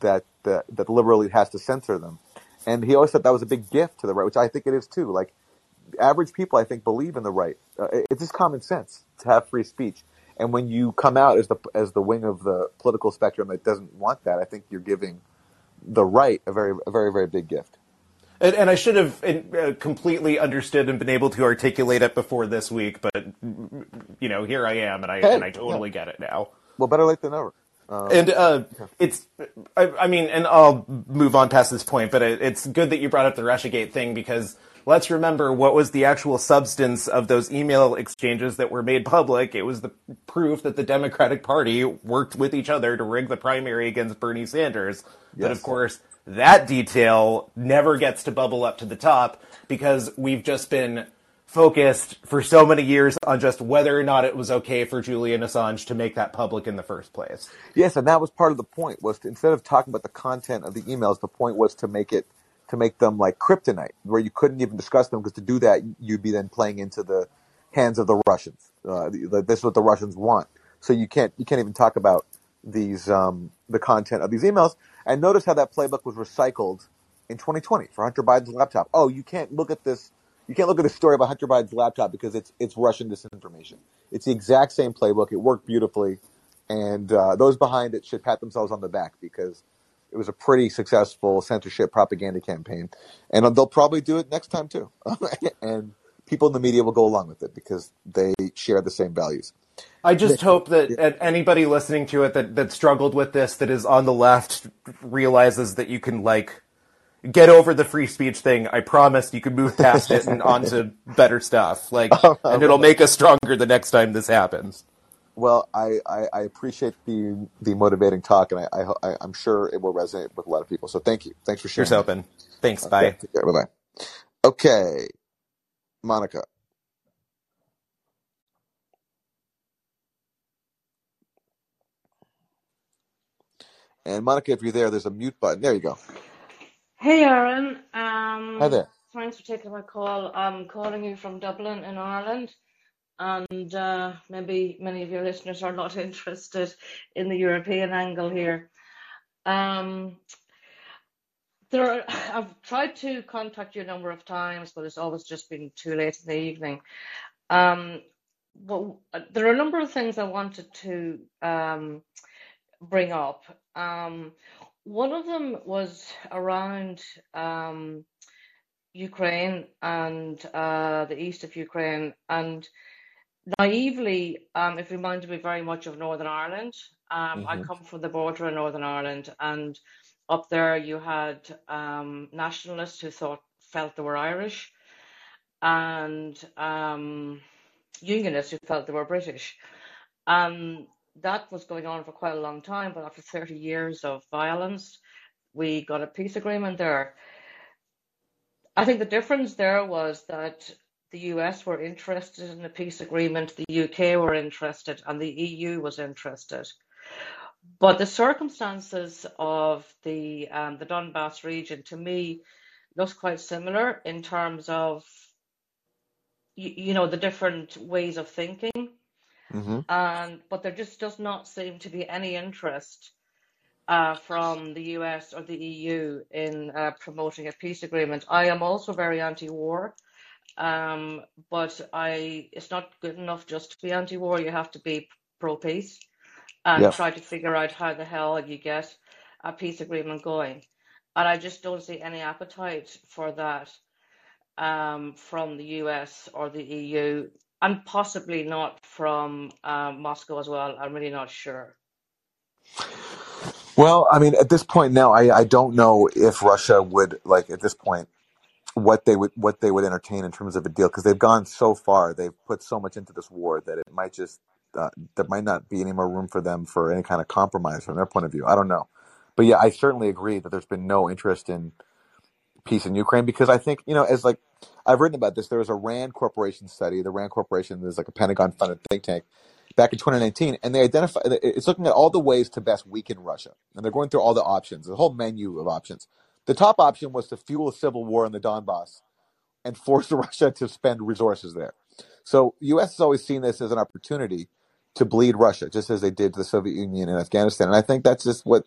that the that the liberal elite has to censor them. And he always said that was a big gift to the right, which I think it is too. Like, average people, I think, believe in the right. Uh, it's just common sense to have free speech. And when you come out as the as the wing of the political spectrum that doesn't want that, I think you're giving the right a very, a very, very big gift. And, and I should have completely understood and been able to articulate it before this week, but, you know, here I am, and I hey, and I totally yeah. get it now. Well, better late than never. Um, and uh, it's, I, I mean, and I'll move on past this point, but it, it's good that you brought up the Russiagate thing, because let's remember what was the actual substance of those email exchanges that were made public. It was the proof that the Democratic Party worked with each other to rig the primary against Bernie Sanders. Yes. But of course, that detail never gets to bubble up to the top, because we've just been focused for so many years on just whether or not it was okay for Julian Assange to make that public in the first place. Yes, and that was part of the point, was to, instead of talking about the content of the emails, the point was to make it to make them like kryptonite, where you couldn't even discuss them, because to do that, you'd be then playing into the hands of the Russians. Uh, this is what the Russians want, so you can't you can't even talk about these um, the content of these emails. And notice how that playbook was recycled in twenty twenty for Hunter Biden's laptop. Oh, you can't look at this. You can't look at a story about Hunter Biden's laptop because it's it's Russian disinformation. It's the exact same playbook. It worked beautifully, and uh, those behind it should pat themselves on the back, because it was a pretty successful censorship propaganda campaign, and they'll probably do it next time too. And people in the media will go along with it because they share the same values. I just hope that anybody listening to it that, that struggled with this, that is on the left, realizes that you can, like, get over the free speech thing. I promise you can move past it and onto better stuff. Like, and it'll make us stronger the next time this happens. Well, I, I, I appreciate the the motivating talk, and I, I, I'm sure it will resonate with a lot of people. So thank you. Thanks for sharing. Here's hoping. Thanks. Okay, bye. Bye-bye. Okay. Monica. And Monica, if you're there, there's a mute button. There you go. Hey, Aaron. Um, Hi there. Thanks for taking my call. I'm calling you from Dublin in Ireland. And uh, maybe many of your listeners are not interested in the European angle here. Um, there are, I've tried to contact you a number of times, but it's always just been too late in the evening. Um, but there are a number of things I wanted to um, bring up. Um, one of them was around um, Ukraine and uh, the east of Ukraine, and naively, um, it reminded me very much of Northern Ireland. Um, mm-hmm. I come from the border of Northern Ireland, and up there you had um, nationalists who thought felt they were Irish, and um, Unionists who felt they were British. Um, That was going on for quite a long time, but after thirty years of violence, we got a peace agreement there. I think the difference there was that the U S were interested in a peace agreement, the U K were interested, and the E U was interested. But the circumstances of the um, the Donbass region, to me, looks quite similar in terms of, you, you know, the different ways of thinking. Mm-hmm. And but there just does not seem to be any interest uh, from the U S or the E U in uh, promoting a peace agreement. I am also very anti-war, um, but I it's not good enough just to be anti-war. You have to be pro-peace and yes. try to figure out how the hell you get a peace agreement going. And I just don't see any appetite for that um, from the U S or the E U. And possibly not from uh, Moscow as well. I'm really not sure. Well, I mean, at this point now, I, I don't know if Russia would, like, at this point, what they would what they would entertain in terms of a deal, because they've gone so far, they've put so much into this war that it might just uh, there might not be any more room for them for any kind of compromise from their point of view. I don't know, but yeah, I certainly agree that there's been no interest in peace in Ukraine, because I think, you know, as like I've written about this, there was a Rand Corporation study. The Rand Corporation is like a Pentagon-funded think tank back in twenty nineteen, and they identify it's looking at all the ways to best weaken Russia, and they're going through all the options, the whole menu of options. The top option was to fuel a civil war in the Donbass and force Russia to spend resources there. So U S has always seen this as an opportunity to bleed Russia, just as they did to the Soviet Union and Afghanistan. And I think that's just what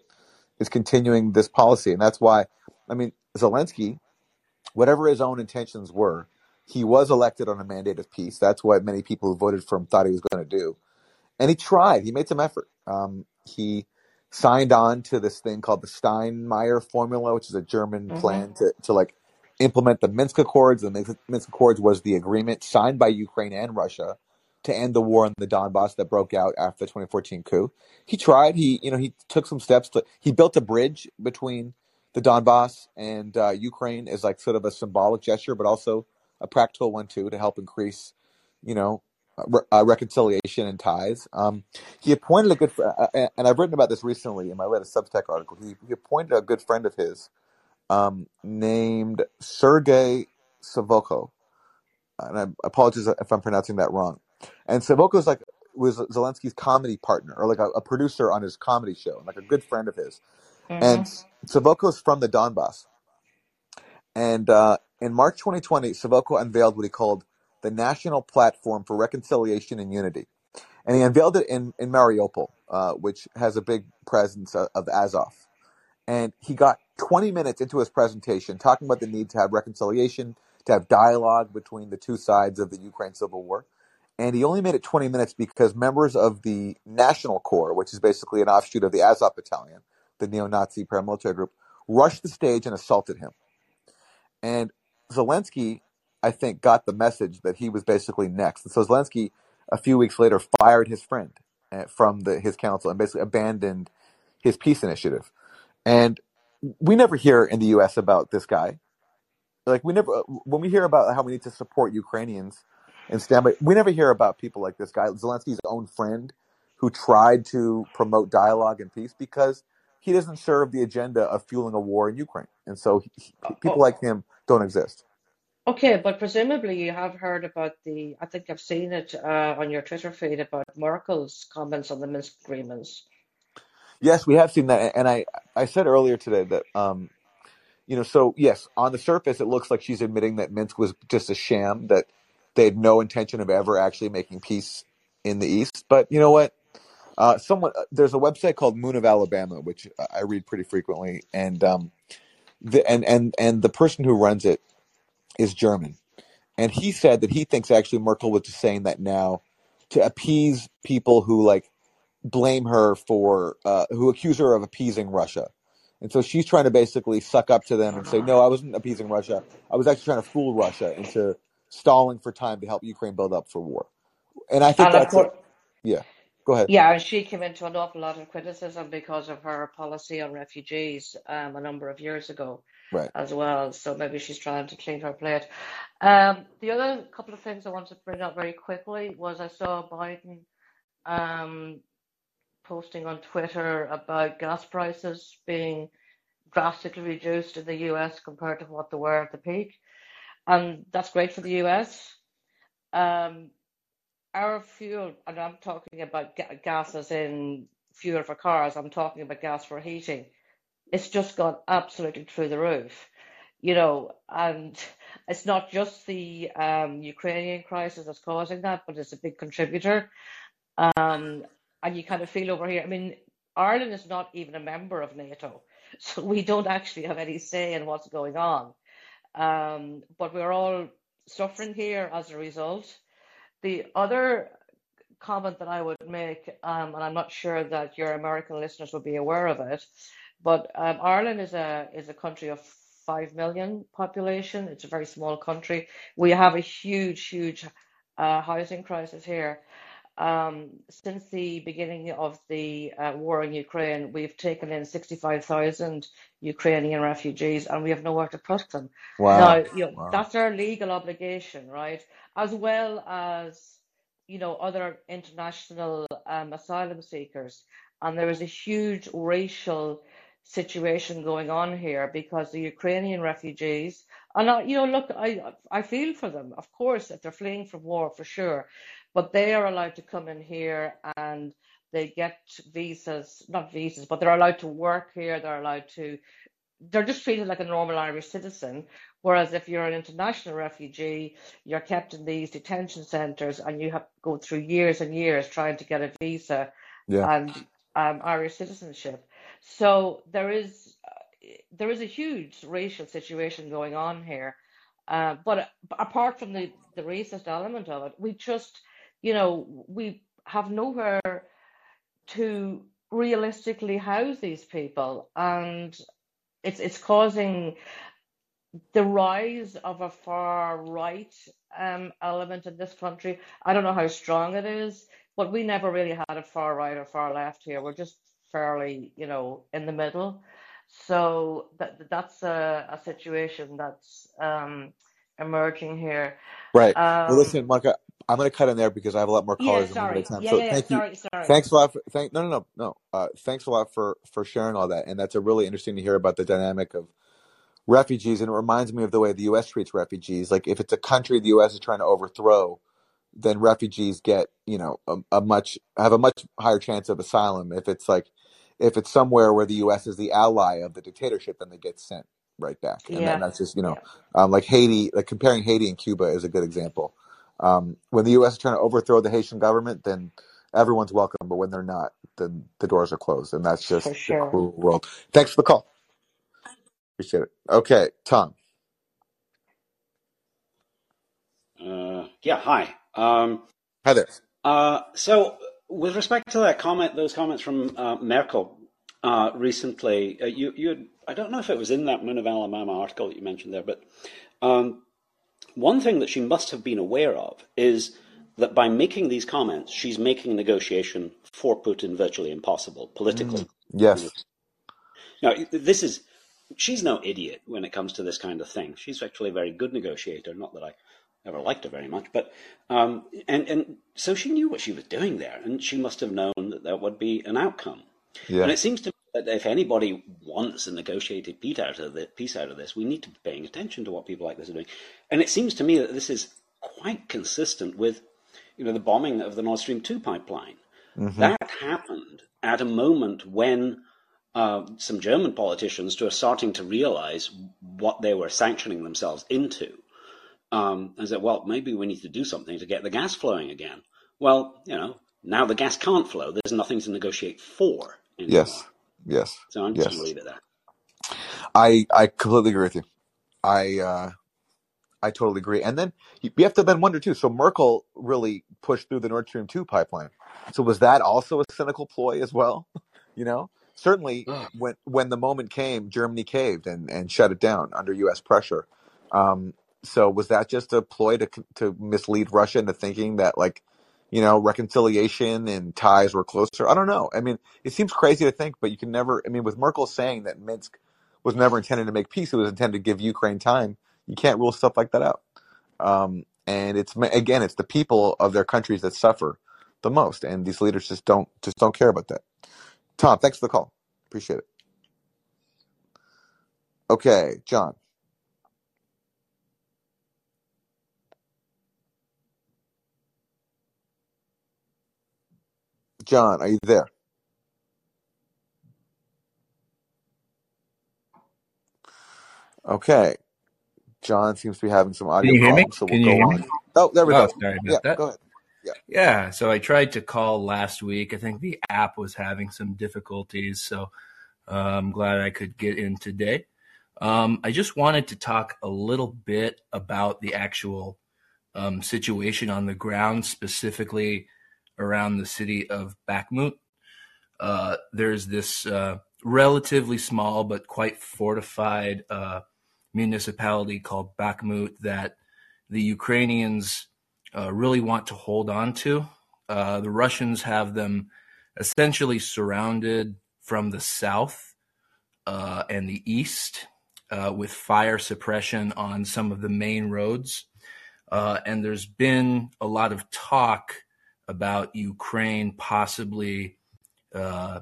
is continuing this policy. And that's why, I mean, Zelensky, whatever his own intentions were, he was elected on a mandate of peace. That's what many people who voted for him thought he was going to do. And he tried. He made some effort. Um, he signed on to this thing called the Steinmeier formula, which is a German mm-hmm. plan to, to like implement the Minsk Accords. The Minsk Accords was the agreement signed by Ukraine and Russia to end the war in the Donbass that broke out after the twenty fourteen coup. He tried. He, you know, he took some steps to, he built a bridge between the Donbass and uh, Ukraine as like sort of a symbolic gesture, but also a practical one too, to help increase, you know, re- uh, reconciliation and ties. Um, he appointed a good, fr- uh, and I've written about this recently in my latest Substack article. He, he appointed a good friend of his um, named Sergei Sivokho. And I apologize if I'm pronouncing that wrong. And Sivokho's like was Zelensky's comedy partner, or like a, a producer on his comedy show, like a good friend of his. Mm-hmm. And Sivokho's from the Donbass. And uh, in March twenty twenty, Sivokho unveiled what he called the National Platform for Reconciliation and Unity. And he unveiled it in, in Mariupol, uh, which has a big presence of, of Azov. And he got twenty minutes into his presentation talking about the need to have reconciliation, to have dialogue between the two sides of the Ukraine civil war. And he only made it twenty minutes because members of the National Corps, which is basically an offshoot of the Azov Battalion, the neo-Nazi paramilitary group, rushed the stage and assaulted him. And Zelensky, I think, got the message that he was basically next. And so Zelensky, a few weeks later, fired his friend from the, his council and basically abandoned his peace initiative. And we never hear in the U S about this guy. Like we never, when we hear about how we need to support Ukrainians and stand by, we never hear about people like this guy, Zelensky's own friend, who tried to promote dialogue and peace because he doesn't serve the agenda of fueling a war in Ukraine. And so he, he, people oh. like him don't exist. Okay, but presumably you have heard about the, I think I've seen it uh, on your Twitter feed about Merkel's comments on the Minsk agreements. Yes, we have seen that. And I, I said earlier today that, um, you know, so yes, on the surface, it looks like she's admitting that Minsk was just a sham, that they had no intention of ever actually making peace in the East. But you know what? Uh, someone there's a website called Moon of Alabama, which I read pretty frequently, and um, the and, and and the person who runs it is German, and he said that he thinks actually Merkel was just saying that now to appease people who like blame her for uh, who accuse her of appeasing Russia, and so she's trying to basically suck up to them and say, no, I wasn't appeasing Russia, I was actually trying to fool Russia into stalling for time to help Ukraine build up for war, and I think and that's course- a, yeah. Go ahead. Yeah, she came into an awful lot of criticism because of her policy on refugees um, a number of years ago right. as well. So maybe she's trying to clean her plate. Um, the other couple of things I wanted to bring up very quickly was I saw Biden um, posting on Twitter about gas prices being drastically reduced in the U S compared to what they were at the peak. And that's great for the U S. Um Our fuel, and I'm talking about ga- gas as in fuel for cars, I'm talking about gas for heating, it's just gone absolutely through the roof, you know, and it's not just the um, Ukrainian crisis that's causing that, but it's a big contributor. Um, and you kind of feel over here, I mean, Ireland is not even a member of NATO, so we don't actually have any say in what's going on. Um, but we're all suffering here as a result. The other comment that I would make, um, and I'm not sure that your American listeners will be aware of it, but um, Ireland is a is a country of five million population. It's a very small country. We have a huge, huge uh, housing crisis here. Um, since the beginning of the uh, war in Ukraine, we've taken in sixty-five thousand Ukrainian refugees, and we have nowhere to put them. Wow. Now, you know, wow. That's our legal obligation, right? As well as, you know, other international um, asylum seekers. And there is a huge racial situation going on here because the Ukrainian refugees, and I, you know, look, I I feel for them, of course, if they're fleeing from war, for sure. But they are allowed to come in here and they get visas, not visas, but they're allowed to work here. They're allowed to they're just treated like a normal Irish citizen. Whereas if you're an international refugee, you're kept in these detention centres and you have to go through years and years trying to get a visa yeah. and um, Irish citizenship. So there is uh, there is a huge racial situation going on here. Uh, but apart from the, the racist element of it, we just, you know, we have nowhere to realistically house these people. And it's it's causing the rise of a far right um, element in this country. I don't know how strong it is, but we never really had a far right or far left here. We're just fairly, you know, in the middle. So that that's a, a situation that's um, emerging here. Right. Um, well, listen, Monica, I'm going to cut in there because I have a lot more callers. Yeah, sorry. Time. Yeah, so yeah, thank yeah. Sorry, you. sorry. Thanks a lot. For, thank, no, no, no, no. Uh, thanks a lot for, for sharing all that. And that's a really interesting to hear about the dynamic of refugees. And it reminds me of the way the U S treats refugees. Like if it's a country the U S is trying to overthrow, then refugees get, you know, a, a much have a much higher chance of asylum. If it's like, if it's somewhere where the U S is the ally of the dictatorship, then they get sent right back. And yeah. that's just, you know, yeah. um, like Haiti, like comparing Haiti and Cuba is a good example. Um, when the U S is trying to overthrow the Haitian government, then everyone's welcome. But when they're not, then the doors are closed. And that's just sure. the cruel world. Thanks for the call. Appreciate it. Okay, Tom. Uh, yeah, hi. Um, hi there. Uh, so... With respect to that comment, those comments from uh, Merkel uh, recently, uh, you, you had, I don't know if it was in that Moon of Alabama article that you mentioned there, but um, one thing that she must have been aware of is that by making these comments, she's making negotiation for Putin virtually impossible politically. Mm, yes. Now, this is, she's no idiot when it comes to this kind of thing. She's actually a very good negotiator, not that I... never liked her very much, but um, and and so she knew what she was doing there, and she must have known that that would be an outcome. Yeah. And it seems to me that if anybody wants a negotiated piece out of this, piece out of this, we need to be paying attention to what people like this are doing. And it seems to me that this is quite consistent with, you know, the bombing of the Nord Stream two pipeline. Mm-hmm. That happened at a moment when uh, some German politicians were starting to realize what they were sanctioning themselves into. Um, and said, well, maybe we need to do something to get the gas flowing again. Well, you know, now the gas can't flow. There's nothing to negotiate for anymore. Yes, yes. So I'm yes. just going to leave it there. I, I completely agree with you. I uh, I totally agree. And then you, you have to then wonder, too. So Merkel really pushed through the Nord Stream two pipeline. So was that also a cynical ploy as well? You know, certainly when, when the moment came, Germany caved and, and shut it down under U S pressure. Um So was that just a ploy to to mislead Russia into thinking that, like, you know, reconciliation and ties were closer? I don't know. I mean, it seems crazy to think, but you can never – I mean, with Merkel saying that Minsk was never intended to make peace, it was intended to give Ukraine time, you can't rule stuff like that out. Um, and, it's again, it's the people of their countries that suffer the most, and these leaders just don't just don't care about that. Tom, thanks for the call. Appreciate it. Okay, John. John, are you there? Okay. John seems to be having some audio Can you problems, hear me? so Can we'll you go on. Me? Oh, there we oh, go. Sorry about yeah, that. Go ahead. Yeah. yeah, so I tried to call last week. I think the app was having some difficulties, so uh, I'm glad I could get in today. Um, I just wanted to talk a little bit about the actual um, situation on the ground, specifically around the city of Bakhmut. Uh, there's this uh, relatively small but quite fortified uh, municipality called Bakhmut that the Ukrainians uh, really want to hold on to. Uh, the Russians have them essentially surrounded from the south uh, and the east uh, with fire suppression on some of the main roads. Uh, and there's been a lot of talk about Ukraine possibly uh,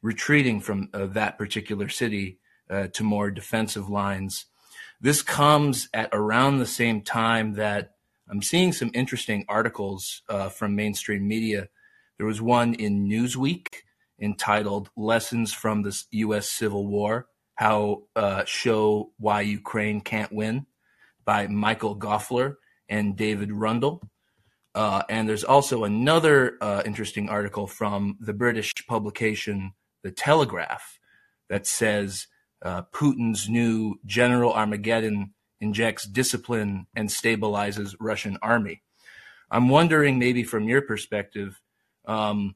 retreating from uh, that particular city uh, to more defensive lines. This comes at around the same time that I'm seeing some interesting articles uh, from mainstream media. There was one in Newsweek entitled Lessons from the U S Civil War, how uh, show Why Ukraine Can't Win by Michael Goffler and David Rundle. Uh, and there's also another uh, interesting article from the British publication, The Telegraph, that says uh, Putin's new General Armageddon injects discipline and stabilizes Russian army. I'm wondering, maybe from your perspective, um,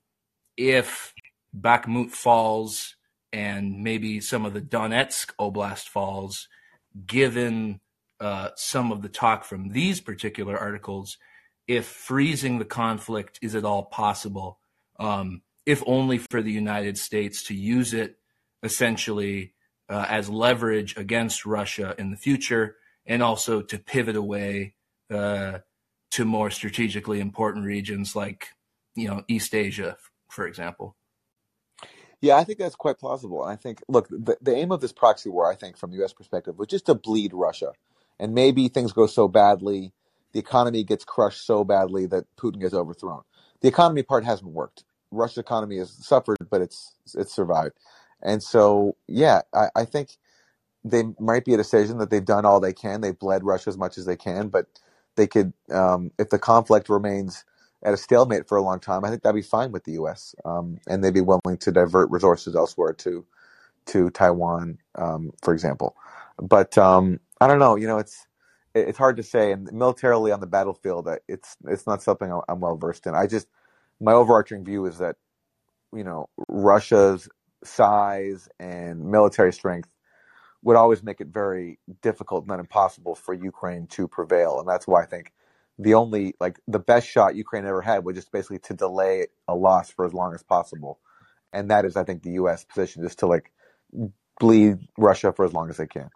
if Bakhmut falls and maybe some of the Donetsk Oblast falls, given uh, some of the talk from these particular articles, if freezing the conflict is at all possible, um, if only for the United States to use it essentially uh, as leverage against Russia in the future, and also to pivot away uh, to more strategically important regions like, you know, East Asia, for example. Yeah, I think that's quite plausible. And I think, look, the, the aim of this proxy war, I think, from the U S perspective, was just to bleed Russia. And maybe things go so badly, the economy gets crushed so badly that Putin gets overthrown. The economy part hasn't worked. Russia's economy has suffered, but it's it's survived. And so, yeah, I, I think they might be at a decision that they've done all they can. They've bled Russia as much as they can, but they could, um, if the conflict remains at a stalemate for a long time, I think that'd be fine with the U S. Um, and they'd be willing to divert resources elsewhere to to Taiwan, um, for example. But um, I don't know. You know, it's it's hard to say. And militarily on the battlefield, it's it's not something I'm well versed in. I just my overarching view is that, you know, Russia's size and military strength would always make it very difficult, not impossible, for Ukraine to prevail. And that's why I think the only, like, the best shot Ukraine ever had was just basically to delay a loss for as long as possible. And that is, I think, the U S position, just to, like, bleed Russia for as long as they can.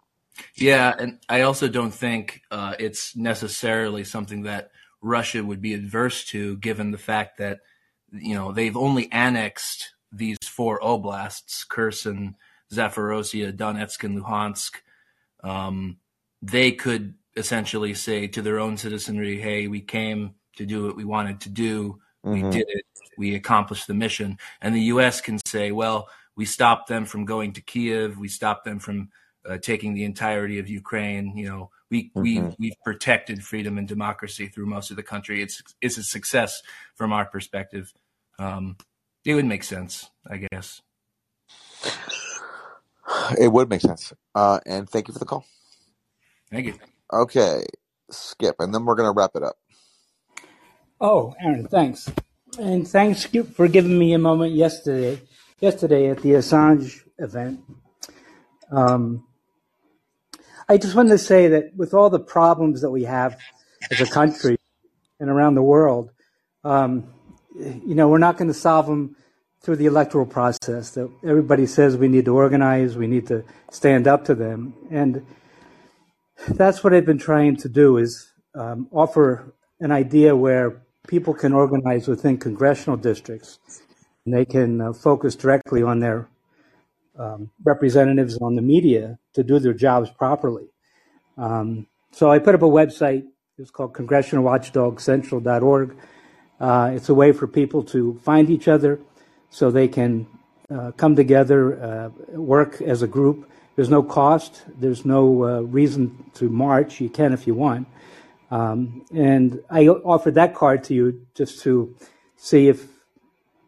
Yeah, and I also don't think uh, it's necessarily something that Russia would be adverse to, given the fact that, you know, they've only annexed these four oblasts, Kherson, Zaporozhye, Donetsk, and Luhansk. Um, they could essentially say to their own citizenry, hey, we came to do what we wanted to do. Mm-hmm. We did it. We accomplished the mission. And the U S can say, well, we stopped them from going to Kiev. We stopped them from uh, taking the entirety of Ukraine. You know, we, mm-hmm. we, we've protected freedom and democracy through most of the country. It's, it's a success from our perspective. Um, it would make sense, I guess. It would make sense. Uh, and thank you for the call. Thank you. Okay, Skip, and then we're going to wrap it up. Oh, Aaron, thanks. And thanks for giving me a moment yesterday Yesterday at the Assange event. Um, I just wanted to say that with all the problems that we have as a country and around the world, um, you know, we're not going to solve them through the electoral process. That everybody says we need to organize, we need to stand up to them. And that's what I've been trying to do, is um, offer an idea where people can organize within congressional districts, and they can uh, focus directly on their um, representatives on the media to do their jobs properly. Um, so I put up a website. It's called congressional watchdog central dot org. Uh, it's a way for people to find each other, so they can uh, come together, uh, work as a group. There's no cost. There's no uh, reason to march. You can if you want. Um, and I offered that card to you just to see if,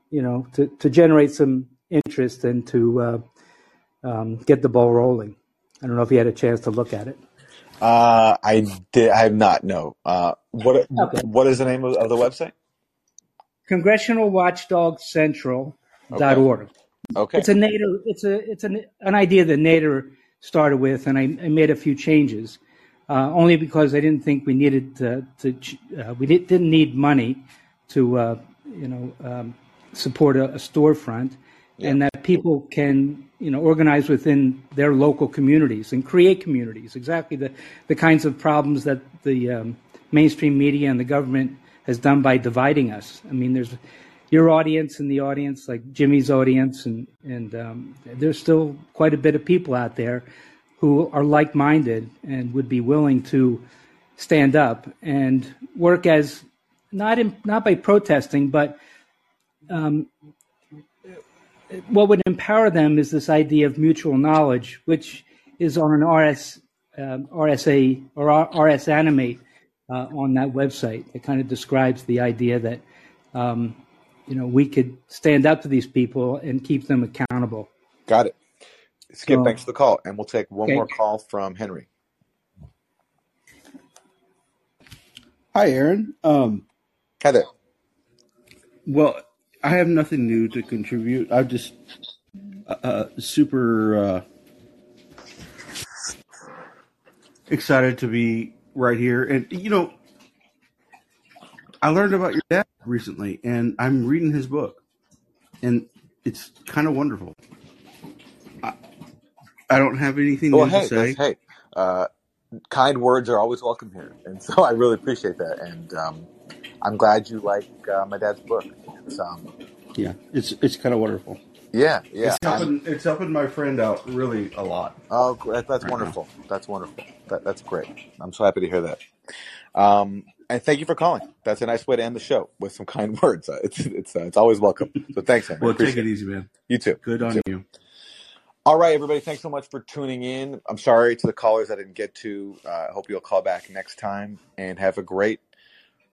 you know, to, to generate some interest and to uh, um, get the ball rolling. I don't know if you had a chance to look at it. Uh, I did. I have not, no. Uh, what, okay. What is the name of, of the website? congressional watchdog central dot org. Okay. It's a NATO. It's a. It's an an idea that NATO started with, and I, I made a few changes, uh, only because I didn't think we needed to. to uh, we did, didn't need money to, uh, you know, um, support a, a storefront, yeah. And that people can, you know, organize within their local communities and create communities. Exactly the the kinds of problems that the um, mainstream media and the government has done by dividing us. I mean, there's your audience and the audience, like Jimmy's audience, and, and um, there's still quite a bit of people out there who are like-minded and would be willing to stand up and work as, not in, not by protesting, but um, what would empower them is this idea of mutual knowledge, which is on an R S, um, R S A or R S Animate uh, on that website. It kind of describes the idea that, um, you know, we could stand up to these people and keep them accountable. Got it. Skip, so, thanks for the call. And we'll take one okay. more call from Henry. Hi, Aaron. Um, Hi there. Well, I have nothing new to contribute. I'm just uh, super uh, excited to be right here. And, you know, I learned about your dad recently, and I'm reading his book, and it's kind of wonderful. I, I don't have anything well, new hey, to say. Hey, uh, kind words are always welcome here, and so I really appreciate that. And um, I'm glad you like uh, my dad's book. Um, yeah, it's it's kind of wonderful. Yeah, yeah. It's helping, it's helping my friend out really a lot. Oh, that, that's right wonderful. Now. That's wonderful. That, that's great. I'm so happy to hear that. Um, and thank you for calling. That's a nice way to end the show, with some kind words. Uh, it's it's uh, it's always welcome. So thanks, Henry. Well, take it easy, man. You too. Good on you. you. All right, everybody. Thanks so much for tuning in. I'm sorry to the callers I didn't get to. I uh, hope you'll call back next time, and have a great